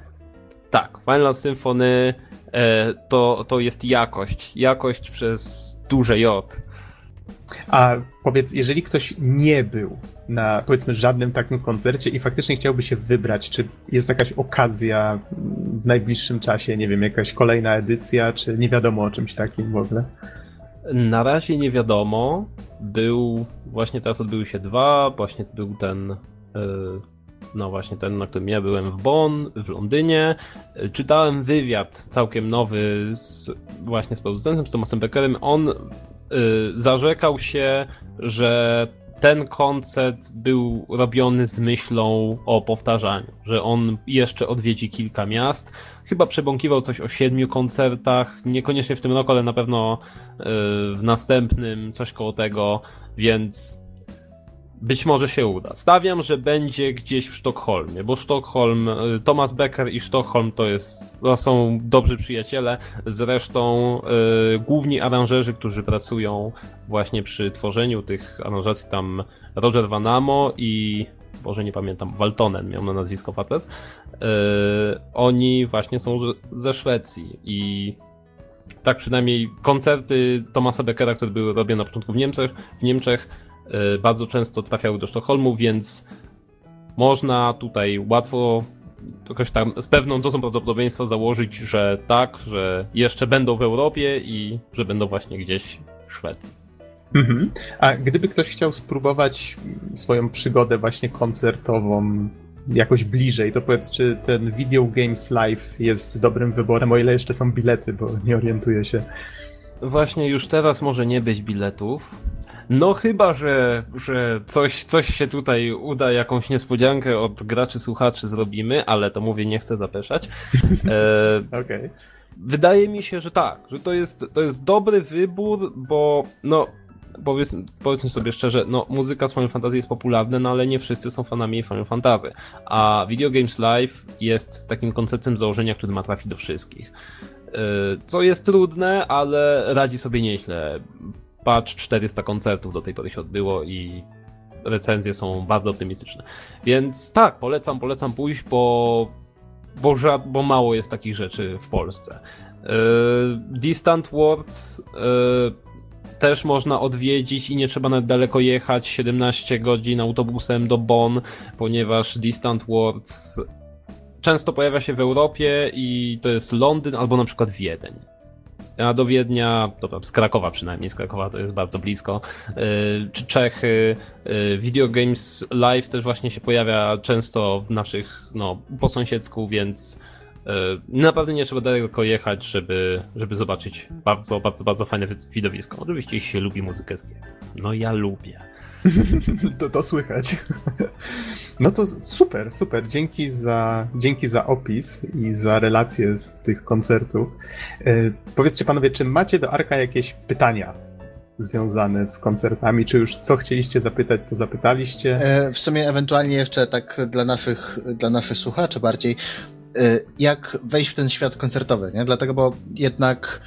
Tak, Final Symphony e, to, to jest jakość. Jakość przez duże J. A powiedz, jeżeli ktoś nie był na, powiedzmy, żadnym takim koncercie i faktycznie chciałby się wybrać, czy jest jakaś okazja w najbliższym czasie, nie wiem, jakaś kolejna edycja, czy nie wiadomo o czymś takim w ogóle? Na razie nie wiadomo. Był, właśnie teraz odbyły się dwa, właśnie był ten, no właśnie ten, na którym ja byłem w Bonn, w Londynie. Czytałem wywiad całkiem nowy z, właśnie z producentem, z Thomasem Beckerem. On zarzekał się, że ten koncert był robiony z myślą o powtarzaniu, że on jeszcze odwiedzi kilka miast. Chyba przebąkiwał coś o siedmiu koncertach, niekoniecznie w tym roku, ale na pewno w następnym, coś koło tego, więc być może się uda. Stawiam, że będzie gdzieś w Sztokholmie, bo Sztokholm, Thomas Becker i Sztokholm to, jest, to są dobrzy przyjaciele. Zresztą y, główni aranżerzy, którzy pracują właśnie przy tworzeniu tych aranżacji, tam Roger Van Amo i, Boże nie pamiętam, Waltonen miał na nazwisko facet. Y, oni właśnie są ze Szwecji i tak przynajmniej koncerty Thomasa Beckera, które były robione na początku w Niemczech, w Niemczech bardzo często trafiały do Sztokholmu, więc można tutaj łatwo, jakoś tam z pewną dozą prawdopodobieństwa założyć, że tak, że jeszcze będą w Europie i że będą właśnie gdzieś w Szwecji. Mhm. A gdyby ktoś chciał spróbować swoją przygodę właśnie koncertową jakoś bliżej, to powiedz, czy ten Video Games Live jest dobrym wyborem, o ile jeszcze są bilety, bo nie orientuję się. Właśnie już teraz może nie być biletów. No chyba, że, że coś, coś się tutaj uda, jakąś niespodziankę od graczy, słuchaczy zrobimy, ale to mówię, nie chcę zapeszać. E, okay. Wydaje mi się, że tak, że to jest, to jest dobry wybór, bo no powiedz, powiedzmy sobie szczerze, no muzyka z Final Fantasy jest popularna, no ale nie wszyscy są fanami Final Fantasy, a Video Games Live jest takim konceptem założenia, który ma trafić do wszystkich. E, co jest trudne, ale radzi sobie nieźle. Patrz, czterysta koncertów do tej pory się odbyło i recenzje są bardzo optymistyczne. Więc tak, polecam, polecam pójść, bo, bo, żad, bo mało jest takich rzeczy w Polsce. Yy, Distant Worlds yy, też można odwiedzić i nie trzeba nawet daleko jechać, siedemnaście godzin autobusem do Bonn, ponieważ Distant Worlds często pojawia się w Europie i to jest Londyn albo na przykład Wiedeń. A do Wiednia, dobra, z Krakowa przynajmniej, z Krakowa to jest bardzo blisko, czy Czechy. Video Games Live też właśnie się pojawia często w naszych, no, po sąsiedzku, więc naprawdę nie trzeba daleko jechać, żeby, żeby zobaczyć bardzo, bardzo, bardzo fajne widowisko. Oczywiście jeśli się lubi muzykę z gier. No ja lubię. To, to słychać. No to super, super. Dzięki za, dzięki za opis i za relacje z tych koncertów. E, powiedzcie panowie, czy macie do Arka jakieś pytania związane z koncertami? Czy już co chcieliście zapytać, to zapytaliście? E, w sumie ewentualnie jeszcze tak dla naszych, dla naszych słuchaczy bardziej, e, jak wejść w ten świat koncertowy, nie? Dlatego, bo jednak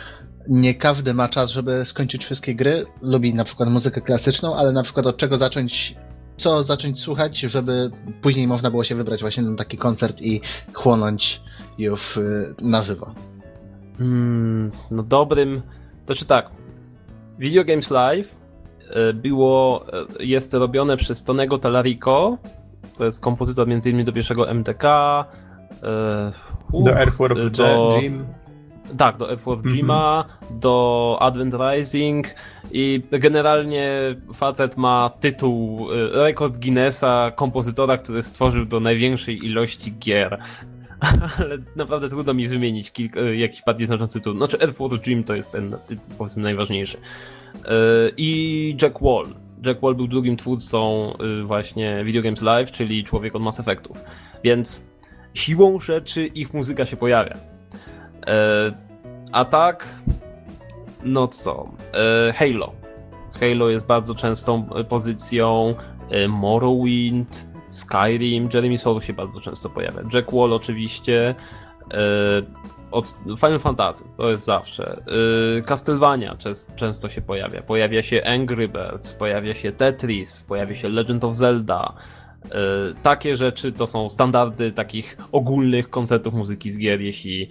nie każdy ma czas, żeby skończyć wszystkie gry, lubi na przykład muzykę klasyczną, ale na przykład od czego zacząć co zacząć słuchać, żeby później można było się wybrać właśnie na taki koncert i chłonąć już na żywo. Hmm, no dobrym... Znaczy tak, Video Games Live było, jest robione przez Tonego Talarico, to jest kompozytor m.in. do pierwszego M T K, uh, do Earthworm Jim. Tak, do Earthworm Jima, mm-hmm. do Advent Rising i generalnie facet ma tytuł rekord Guinnessa kompozytora, który stworzył do największej ilości gier. Ale naprawdę trudno mi wymienić kilka, jakiś bardziej znaczący tytuł. Znaczy Earthworm Jim to jest ten, powiedzmy, najważniejszy. I Jack Wall. Jack Wall był drugim twórcą właśnie Video Games Live, czyli człowiek od Mass Effectów. Więc siłą rzeczy ich muzyka się pojawia. A tak, no co? Halo. Halo jest bardzo częstą pozycją. Morrowind, Skyrim, Jeremy Soule się bardzo często pojawia. Jack Wall oczywiście. Od Final Fantasy, to jest zawsze. Yy, Castlevania czes- często się pojawia. Pojawia się Angry Birds, pojawia się Tetris, pojawia się Legend of Zelda. Yy, takie rzeczy to są standardy takich ogólnych koncertów muzyki z gier, jeśli yy,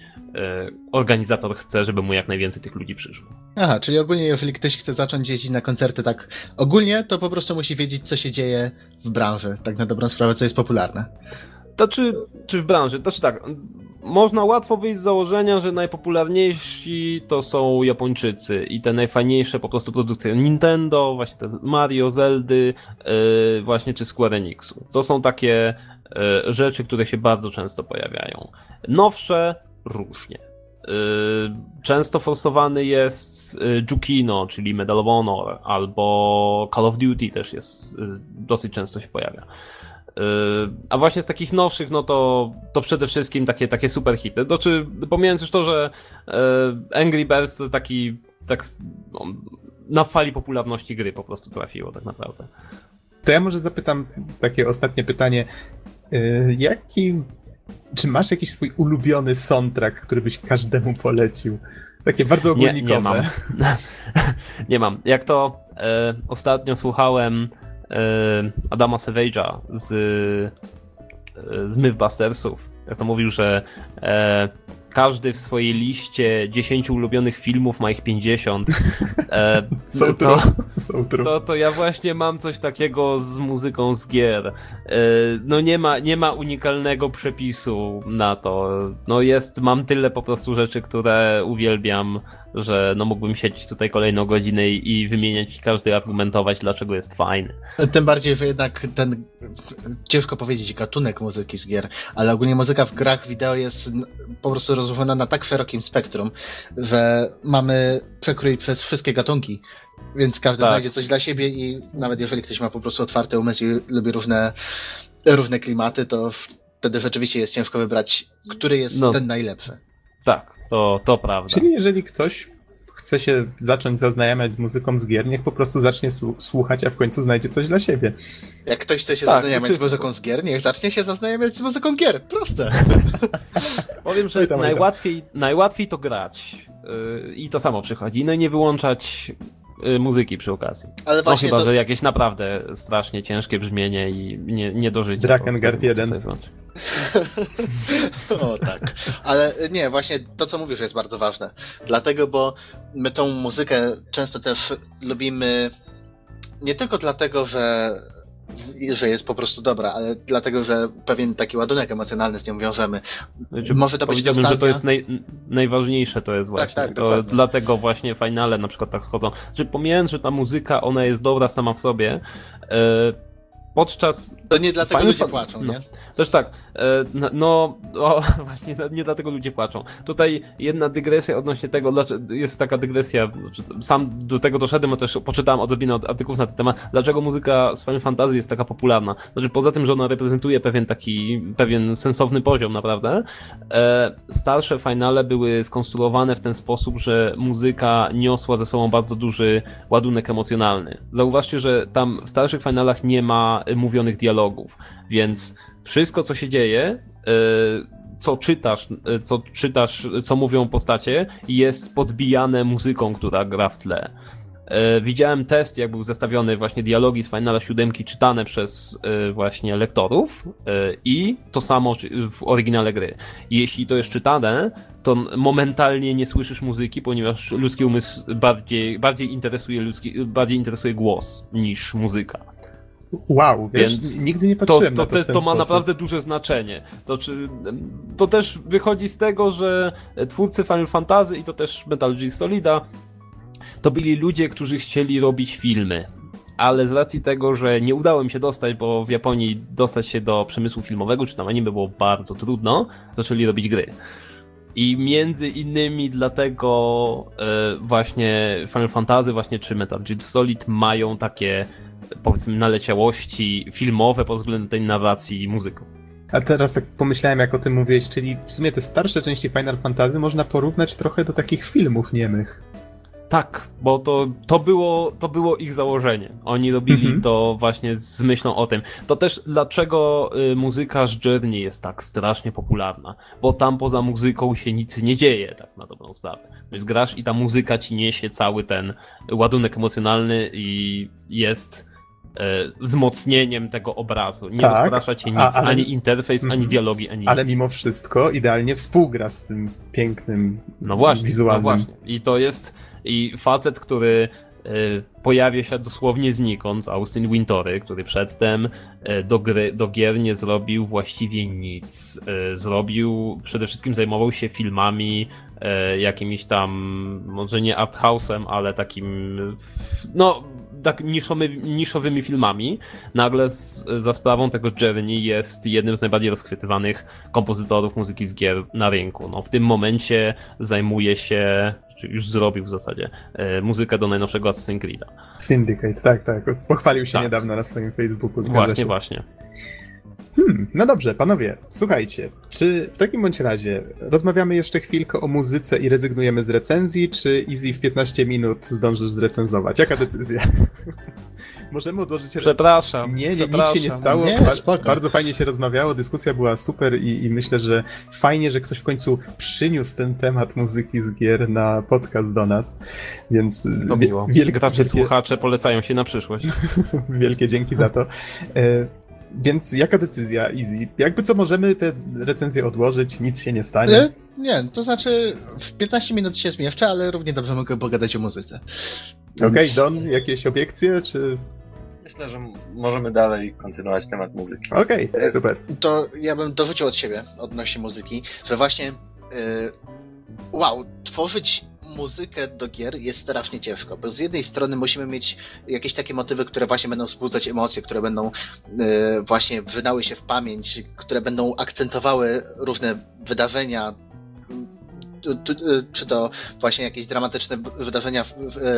organizator chce, żeby mu jak najwięcej tych ludzi przyszło. Aha, czyli ogólnie jeżeli ktoś chce zacząć jeździć na koncerty tak ogólnie, to po prostu musi wiedzieć, co się dzieje w branży, tak na dobrą sprawę, co jest popularne. To czy, czy w branży, to czy tak... Można łatwo wyjść z założenia, że najpopularniejsi to są Japończycy i te najfajniejsze po prostu produkcje Nintendo, właśnie te Mario, Zeldy, yy, właśnie czy Square Enixu. To są takie yy, rzeczy, które się bardzo często pojawiają. Nowsze różnie. Yy, często forsowany jest Jukino, czyli Medal of Honor, albo Call of Duty też jest, yy, dosyć często się pojawia. A właśnie z takich nowszych, no to, to przede wszystkim takie, takie super hity. Znaczy, pomijając już to, że Angry Birds to taki, tak na fali popularności gry po prostu trafiło tak naprawdę. To ja może zapytam takie ostatnie pytanie. Jaki, czy masz jakiś swój ulubiony soundtrack, który byś każdemu polecił? Takie bardzo ogólnikowe. Nie, nie mam. nie mam. Jak to e, ostatnio słuchałem Adama Savage'a z, z Mythbustersów. Jak to mówił, że e, każdy w swojej liście dziesięciu ulubionych filmów ma ich pięćdziesiąt. E, so to, so to, to ja właśnie mam coś takiego z muzyką z gier. E, no nie ma, nie ma unikalnego przepisu na to. No jest, mam tyle po prostu rzeczy, które uwielbiam, że no mógłbym siedzieć tutaj kolejną godzinę i wymieniać i każdy argumentować, dlaczego jest fajny. Tym bardziej, że jednak ten, ciężko powiedzieć, gatunek muzyki z gier, ale ogólnie muzyka w grach wideo jest po prostu rozłożona na tak szerokim spektrum, że mamy przekrój przez wszystkie gatunki, więc każdy tak znajdzie coś dla siebie i nawet jeżeli ktoś ma po prostu otwarty umysł i lubi różne, różne klimaty, to wtedy rzeczywiście jest ciężko wybrać, który jest no ten najlepszy. Tak. To, to prawda. Czyli jeżeli ktoś chce się zacząć zaznajamiać z muzyką z gier, niech po prostu zacznie słuchać, a w końcu znajdzie coś dla siebie. Jak ktoś chce się tak zaznajamiać czy... z muzyką z gier, niech zacznie się zaznajamiać z muzyką gier. Proste. Powiem, że tam, najłatwiej, najłatwiej to grać yy, i to samo przychodzi. No i nie wyłączać yy, muzyki przy okazji. Ale właśnie no chyba, to... że jakieś naprawdę strasznie ciężkie brzmienie i nie, nie do życia. Drakengard jeden. O tak, ale nie, właśnie to co mówisz jest bardzo ważne, dlatego, bo my tą muzykę często też lubimy nie tylko dlatego, że, że jest po prostu dobra, ale dlatego, że pewien taki ładunek emocjonalny z nią wiążemy. Wiecie, może to być nostalgia. Że to jest naj, najważniejsze, to jest właśnie, tak, tak, to dlatego właśnie finale na przykład tak schodzą, że pomijając, że ta muzyka ona jest dobra sama w sobie, yy, podczas... To nie dlatego ludzie fan... płaczą, no nie? Też tak, no, no o, właśnie nie dlatego ludzie płaczą. Tutaj jedna dygresja odnośnie tego, jest taka dygresja, sam do tego doszedłem, a też poczytałem odrobinę artykułów na ten temat, dlaczego muzyka z Final Fantasy jest taka popularna. Znaczy poza tym, że ona reprezentuje pewien taki, pewien sensowny poziom naprawdę, starsze finale były skonstruowane w ten sposób, że muzyka niosła ze sobą bardzo duży ładunek emocjonalny. Zauważcie, że tam w starszych finalach nie ma mówionych dialogów, więc wszystko, co się dzieje, co czytasz, co czytasz, co mówią postacie, jest podbijane muzyką, która gra w tle. Widziałem test, jak był zestawiony właśnie dialogi z Finala siedem czytane przez właśnie lektorów i to samo w oryginale gry. Jeśli to jest czytane, to momentalnie nie słyszysz muzyki, ponieważ ludzki umysł bardziej, bardziej, interesuje, ludzki, bardziej interesuje głos niż muzyka. Wow, wiesz, Więc nigdy nie patrzyłem to, to, na to te, w ten To ma sposób. Naprawdę duże znaczenie. To, czy, to też wychodzi z tego, że twórcy Final Fantasy i to też Metal Gear Solida to byli ludzie, którzy chcieli robić filmy, ale z racji tego, że nie udało im się dostać, bo w Japonii dostać się do przemysłu filmowego czy tam anime było bardzo trudno, zaczęli robić gry. I między innymi dlatego właśnie Final Fantasy właśnie czy Metal Gear Solid mają takie, powiedzmy, naleciałości filmowe pod względem tej narracji i muzyką. A teraz tak pomyślałem, jak o tym mówiłeś, czyli w sumie te starsze części Final Fantasy można porównać trochę do takich filmów niemych. Tak, bo to, to, było, to było ich założenie. Oni robili mhm. to właśnie z myślą o tym. To też dlaczego muzyka z Journey jest tak strasznie popularna, bo tam poza muzyką się nic nie dzieje, tak na dobrą sprawę. Więc grasz i ta muzyka ci niesie cały ten ładunek emocjonalny i jest e, wzmocnieniem tego obrazu. Nie tak, rozprasza cię nic, a, ale, ani interfejs, mm, ani dialogi, ani ale nic. Mimo wszystko idealnie współgra z tym pięknym no właśnie, wizualnym. No właśnie, i to jest... I facet, który y, pojawia się dosłownie znikąd, Austin Wintory, który przedtem y, do, gry, do gier nie zrobił właściwie nic. Y, zrobił, przede wszystkim zajmował się filmami, y, jakimiś tam, może nie arthouse'em, ale takim, no, tak niszowy, niszowymi filmami. Nagle z, za sprawą tego Journey jest jednym z najbardziej rozchwytywanych kompozytorów muzyki z gier na rynku. No, w tym momencie zajmuje się... Czy już zrobił w zasadzie e, muzykę do najnowszego Assassin's Creed'a. Syndicate, tak, tak. Pochwalił się tak. niedawno na swoim Facebooku. Właśnie, się. właśnie. Hmm, no dobrze, panowie, słuchajcie, czy w takim bądź razie rozmawiamy jeszcze chwilkę o muzyce i rezygnujemy z recenzji, czy Easy w piętnaście minut zdążysz zrecenzować? Jaka decyzja? Możemy odłożyć... Przepraszam. Nie, nie, przepraszam. Nic się nie stało. Nie, ba- bardzo fajnie się rozmawiało, dyskusja była super i, i myślę, że fajnie, że ktoś w końcu przyniósł ten temat muzyki z gier na podcast do nas, więc... To miło. Wielkie, wielkie... słuchacze polecają się na przyszłość. Wielkie dzięki za to. Więc jaka decyzja, Easy? Jakby co, możemy te recenzje odłożyć, nic się nie stanie. Nie, to znaczy w piętnaście minut się zmieszczę, ale równie dobrze mogę pogadać o muzyce. Okej, okay, Don, jakieś obiekcje, czy... Myślę, że możemy dalej kontynuować temat muzyki. Okej, okay, super. To ja bym dorzucił od siebie odnośnie muzyki, że właśnie wow, tworzyć muzykę do gier jest strasznie ciężko, bo z jednej strony musimy mieć jakieś takie motywy, które właśnie będą wzbudzać emocje, które będą yy, właśnie wrzynały się w pamięć, które będą akcentowały różne wydarzenia, tu, tu, czy to właśnie jakieś dramatyczne wydarzenia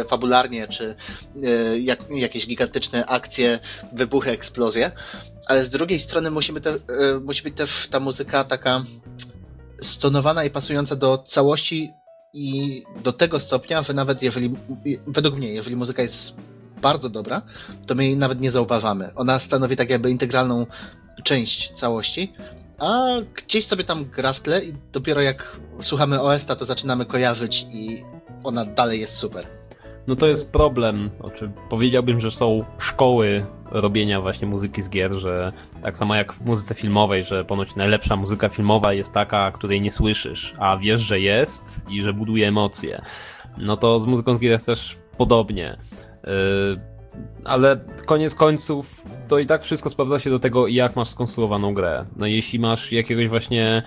fabularnie, czy yy, jak, jakieś gigantyczne akcje, wybuchy, eksplozje, ale z drugiej strony musimy te, yy, musi być też ta muzyka taka stonowana i pasująca do całości i do tego stopnia, że nawet jeżeli, według mnie, jeżeli muzyka jest bardzo dobra, to my jej nawet nie zauważamy. Ona stanowi tak jakby integralną część całości, a gdzieś sobie tam gra w tle i dopiero jak słuchamy O S T a, to zaczynamy kojarzyć i ona dalej jest super. No to jest problem. Znaczy, powiedziałbym, że są szkoły robienia właśnie muzyki z gier, że tak samo jak w muzyce filmowej, że ponoć najlepsza muzyka filmowa jest taka, której nie słyszysz, a wiesz, że jest i że buduje emocje. No to z muzyką z gier jest też podobnie. Ale koniec końców to i tak wszystko sprawdza się do tego, jak masz skonstruowaną grę. No jeśli masz jakiegoś właśnie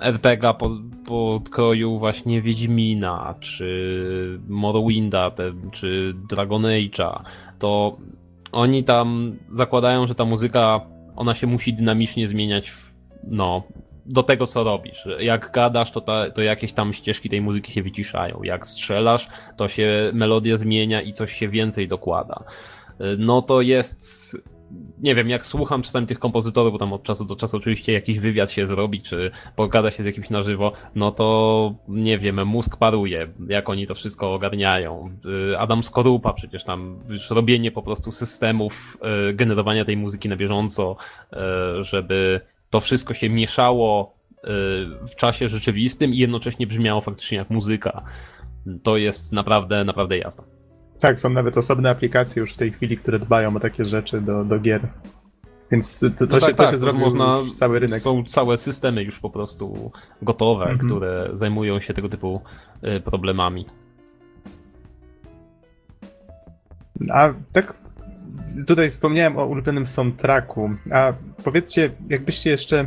er pe gie a pod, pod kroju właśnie Wiedźmina, czy Morrowinda, te, czy Dragon Age'a, to oni tam zakładają, że ta muzyka, ona się musi dynamicznie zmieniać w, no, do tego, co robisz. Jak gadasz, to, ta, to jakieś tam ścieżki tej muzyki się wyciszają. Jak strzelasz, to się melodia zmienia i coś się więcej dokłada. No to jest... Nie wiem, jak słucham czasami tych kompozytorów, bo tam od czasu do czasu oczywiście jakiś wywiad się zrobi, czy pogada się z jakimś na żywo, no to nie wiem, mózg paruje, jak oni to wszystko ogarniają. Adam Skorupa przecież tam już robienie po prostu systemów generowania tej muzyki na bieżąco, żeby to wszystko się mieszało w czasie rzeczywistym i jednocześnie brzmiało faktycznie jak muzyka. To jest naprawdę, naprawdę jasne. Tak, są nawet osobne aplikacje już w tej chwili, które dbają o takie rzeczy do, do gier. Więc to, to, no się, tak, to się tak, zrobiło można, cały rynek. Są całe systemy już po prostu gotowe, mm-hmm. które zajmują się tego typu problemami. A tak tutaj wspomniałem o ulubionym soundtracku, a powiedzcie, jakbyście jeszcze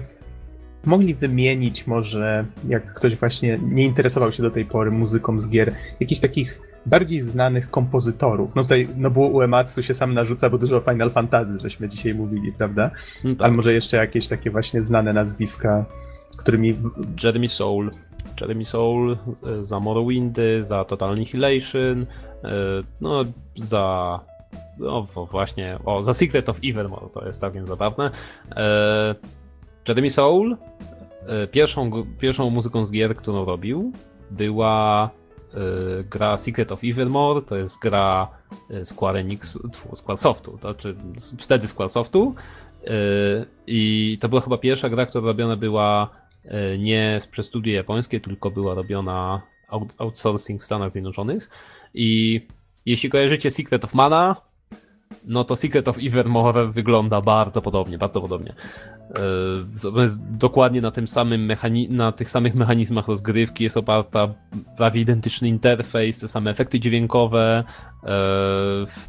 mogli wymienić może, jak ktoś właśnie nie interesował się do tej pory muzyką z gier, jakichś takich bardziej znanych kompozytorów. No tutaj Nobuo Uematsu się sam narzuca, bo dużo o Final Fantasy żeśmy dzisiaj mówili, prawda? No tak. Ale może jeszcze jakieś takie właśnie znane nazwiska, którymi... Jeremy Soule. Jeremy Soule za Morrowindy, za Total Annihilation, no za... no właśnie, o, za Secret of Evermore, to jest całkiem zabawne. Jeremy Soule, pierwszą, pierwszą muzyką z gier, którą robił, była gra Secret of Evermore, to jest gra Square Enix, Square Softu, to czy wtedy Square Softu, i to była chyba pierwsza gra, która robiona była nie przez studio japońskie, tylko była robiona outsourcing w Stanach Zjednoczonych. I jeśli kojarzycie Secret of Mana, no to Secret of Evermore wygląda bardzo podobnie, bardzo podobnie. Jest dokładnie na tym samym mechani- na tych samych mechanizmach rozgrywki, jest oparta prawie identyczny interfejs, te same efekty dźwiękowe,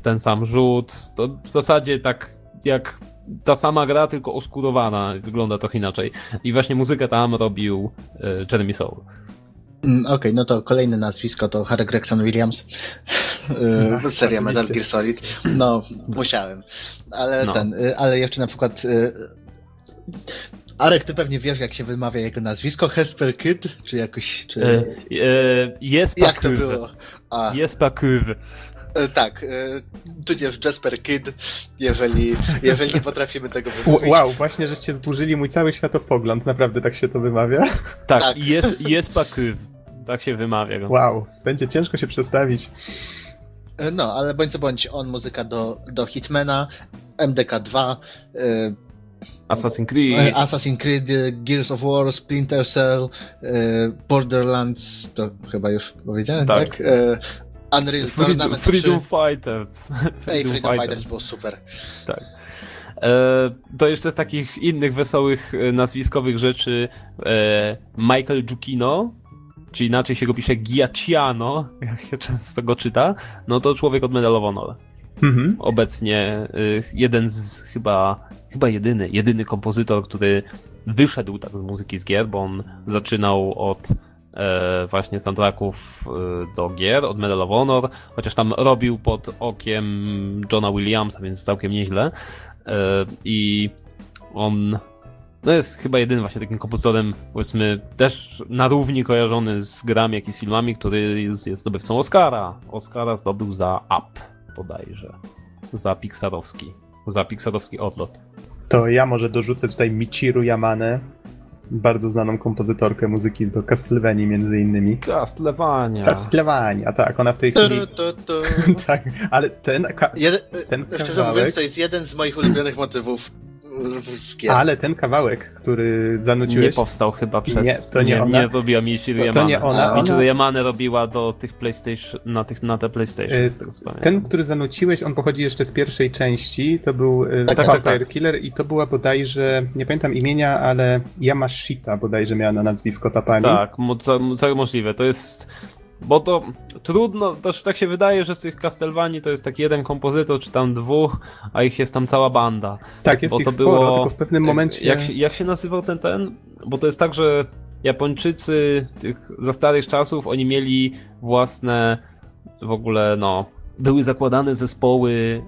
ten sam rzut. To w zasadzie tak jak ta sama gra, tylko oskurowana, wygląda trochę inaczej. I właśnie muzykę tam robił Jeremy Soule. Okej, okay, no to kolejne nazwisko to Harry Gregson Williams, no, seria Metal Gear Solid, no musiałem, ale no. ten, ale jeszcze na przykład, Arek, ty pewnie wiesz jak się wymawia jego nazwisko, Hesper Kyd, czy jakoś, czy... E, e, jest jak to było? A. Jest pakuwy. Tak, tudzież Jasper Kidd, jeżeli, jeżeli nie potrafimy tego wymówić. Wow, właśnie żeście zburzyli mój cały światopogląd, naprawdę tak się to wymawia? Tak, tak. Jest, jest pakyw, tak się wymawia go. Wow, będzie ciężko się przestawić. No, ale bądź co bądź, on muzyka do, do Hitmana, M D K dwa, y- Assassin's Creed, Assassin's Creed, Gears of War, Splinter Cell, y- Borderlands, to chyba już powiedziałem, tak? tak? Y- Unreal Freedom, Tournament Freedom trzy. Fighters. Ej, Freedom, Freedom Fighters było super. Tak. E, to jeszcze z takich innych wesołych nazwiskowych rzeczy e, Michael Giacchino, czy inaczej się go pisze Giacchino, jak się często go czyta, no to człowiek od Medal of Honor. Mhm. Obecnie jeden z chyba, chyba jedyny, jedyny kompozytor, który wyszedł tak z muzyki z gier, bo on zaczynał od właśnie soundtracków do gier, od Medal of Honor, chociaż tam robił pod okiem Johna Williamsa, więc całkiem nieźle. I on no jest chyba jedynym właśnie takim kompozytorem, powiedzmy, też na równi kojarzony z grami, jak i z filmami, który jest zdobywcą Oscara. Oscara zdobył za Up, bodajże. Za Pixarowski. Za Pixarowski odlot. To ja może dorzucę tutaj Michiru Yamanę, bardzo znaną kompozytorkę muzyki do Castlevanii między innymi. Castlevania. Castlevania, tak, ona w tej chwili... Tu, tu, tu. Tak, ale ten, ka... Jed... ten kawałek... Szczerze mówiąc, to jest jeden z moich ulubionych motywów. Ale ten kawałek, który zanuciłeś... Nie powstał chyba przez... Nie, to nie, nie ona. Nie robiła Michiru Yamane. To, to nie ona. Michiru ona... Yamane robiła do tych PlayStation, na, tych, na te PlayStation, yy, z tego co ten, który zanuciłeś, on pochodzi jeszcze z pierwszej części, to był yy, tak, Vampire tak, tak. Killer i to była bodajże, nie pamiętam imienia, ale Yamashita bodajże miała na nazwisko ta pani. Tak, całe możliwe, to jest... Bo to trudno, też tak się wydaje, że z tych Castlevanii to jest taki jeden kompozytor, czy tam dwóch, a ich jest tam cała banda. Tak, jest bo ich to sporo, było, tylko w pewnym momencie... Jak się, jak się nazywał ten ten? Bo to jest tak, że Japończycy tych za starych czasów, oni mieli własne w ogóle, no... Były zakładane zespoły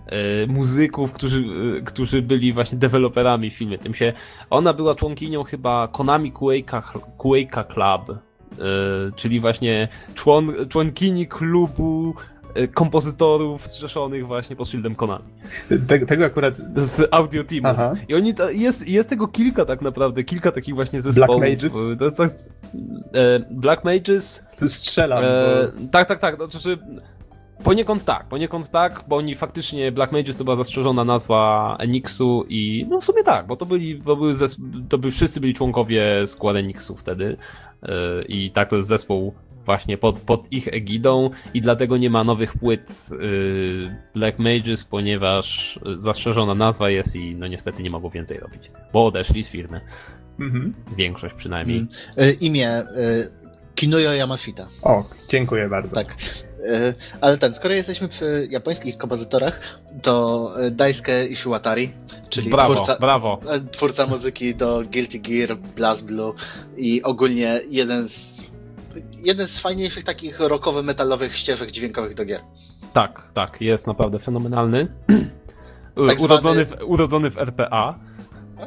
y, muzyków, którzy, y, którzy byli właśnie deweloperami w filmie. Tym się, ona była członkinią chyba Konami Quake'a, Quake'a Club. Yy, czyli właśnie człon, członkini klubu yy, kompozytorów zrzeszonych właśnie pod szyldem Konami. Tego, tego akurat... Z audio teamów. Aha. I oni ta, jest, jest tego kilka tak naprawdę, kilka takich właśnie zespołów. Black Mages? To jest, tak, yy, Black Mages... Tu strzelam. Yy, bo... Tak, tak, tak. To znaczy, poniekąd tak, poniekąd tak, bo oni faktycznie, Black Mages to była zastrzeżona nazwa Enixu i no w sumie tak, bo to byli, bo były zespo- to by wszyscy byli członkowie Square Enixu wtedy. I tak to jest zespół właśnie pod, pod ich egidą i dlatego nie ma nowych płyt yy, Black Mages, ponieważ zastrzeżona nazwa jest i no niestety nie mogą więcej robić, bo odeszli z firmy. Mhm. Większość przynajmniej. Mhm. Imię Kinuyo Yamashita. O, dziękuję bardzo. Tak. Ale ten, skoro jesteśmy przy japońskich kompozytorach, to Daisuke Ishiwatari, czyli brawo, twórca, brawo. twórca muzyki do Guilty Gear, Blast Blue i ogólnie jeden z jeden z fajniejszych takich rockowo-metalowych ścieżek dźwiękowych do gier. Tak, tak, jest naprawdę fenomenalny. Tak urodzony, zwany... w, urodzony w R P A, o,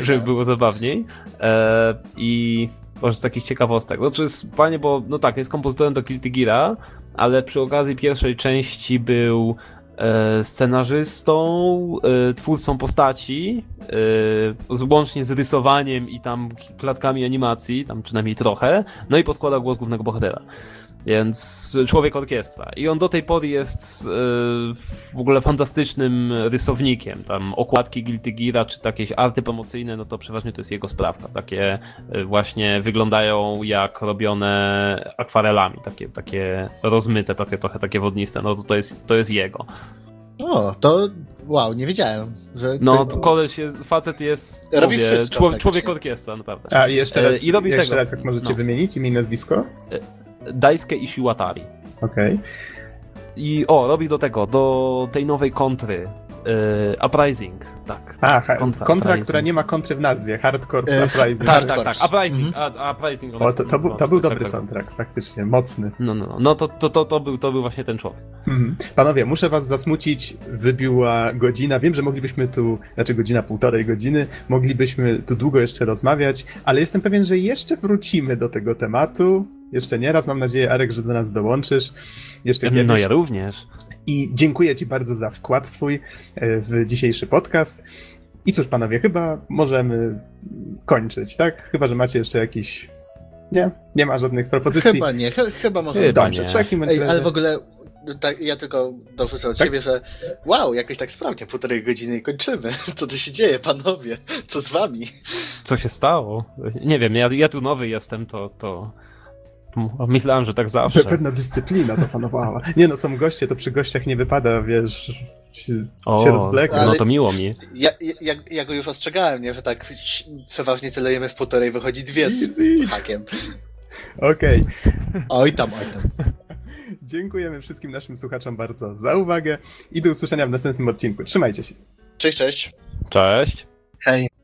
żeby było zabawniej. Eee, I może z takich ciekawostek. Znaczy jest fajnie, bo no tak, jest kompozytorem do Guilty Geara, ale przy okazji pierwszej części był e, scenarzystą, e, twórcą postaci, e, złącznie z rysowaniem i tam klatkami animacji, tam przynajmniej trochę, no i podkłada głos głównego bohatera. Więc człowiek orkiestra. I on do tej pory jest yy, w ogóle fantastycznym rysownikiem. Tam okładki Guilty Geara czy jakieś arty promocyjne, no to przeważnie to jest jego sprawka. Takie yy, właśnie wyglądają jak robione akwarelami. Takie, takie rozmyte, takie, trochę takie wodniste. No to, to, jest, to jest jego. O, to wow, nie wiedziałem. Że no, ty... koleś jest, facet jest robi mówię, wszystko, człowiek, tak, człowiek orkiestra, naprawdę. A jeszcze raz, yy, i jeszcze raz jak możecie no. wymienić imię i nazwisko? Yy. Daisuke Ishiwatari. Okej. Okay. I o, robi do tego, do tej nowej kontry. Yy, Uprising, tak. A, ha- kontra, kontra która nie ma kontry w nazwie. Hardcore yy, Uprising. Tak, tak, tak. Uprising. Mm-hmm. A, uprising o, to, to, bu- to był dobry soundtrack, faktycznie, mocny. No, no, no to, to, to, to, był, to był właśnie ten człowiek. Mm-hmm. Panowie, muszę was zasmucić. Wybiła godzina. Wiem, że moglibyśmy tu, znaczy godzina, półtorej godziny, moglibyśmy tu długo jeszcze rozmawiać, ale jestem pewien, że jeszcze wrócimy do tego tematu. Jeszcze nie raz, mam nadzieję, Arek, że do nas dołączysz. Jeszcze kiedyś. No ja również. I dziękuję ci bardzo za wkład twój w dzisiejszy podcast. I cóż, panowie, chyba możemy kończyć, tak? Chyba, że macie jeszcze jakiś... Nie? Nie ma żadnych propozycji? Chyba nie, Ch- chyba możemy kończyć. Ale w ogóle... Tak, ja tylko dorzucę od tak? ciebie, że wow, jakoś tak sprawnie, półtorej godziny i kończymy. Co tu się dzieje, panowie? Co z wami? Co się stało? Nie wiem, ja, ja tu nowy jestem, to... to... Myślałem, że tak zawsze. Pewna dyscyplina zapanowała. Nie no, są goście, to przy gościach nie wypada, wiesz, się, o, się rozwlekło. No to miło mi. Ja, ja, ja go już ostrzegałem, nie, że tak przeważnie celujemy w półtorej, wychodzi dwie z, z hakiem. Okej. Okay. Oj tam, oj tam. Dziękujemy wszystkim naszym słuchaczom bardzo za uwagę i do usłyszenia w następnym odcinku. Trzymajcie się. Cześć, cześć. Cześć. Hej.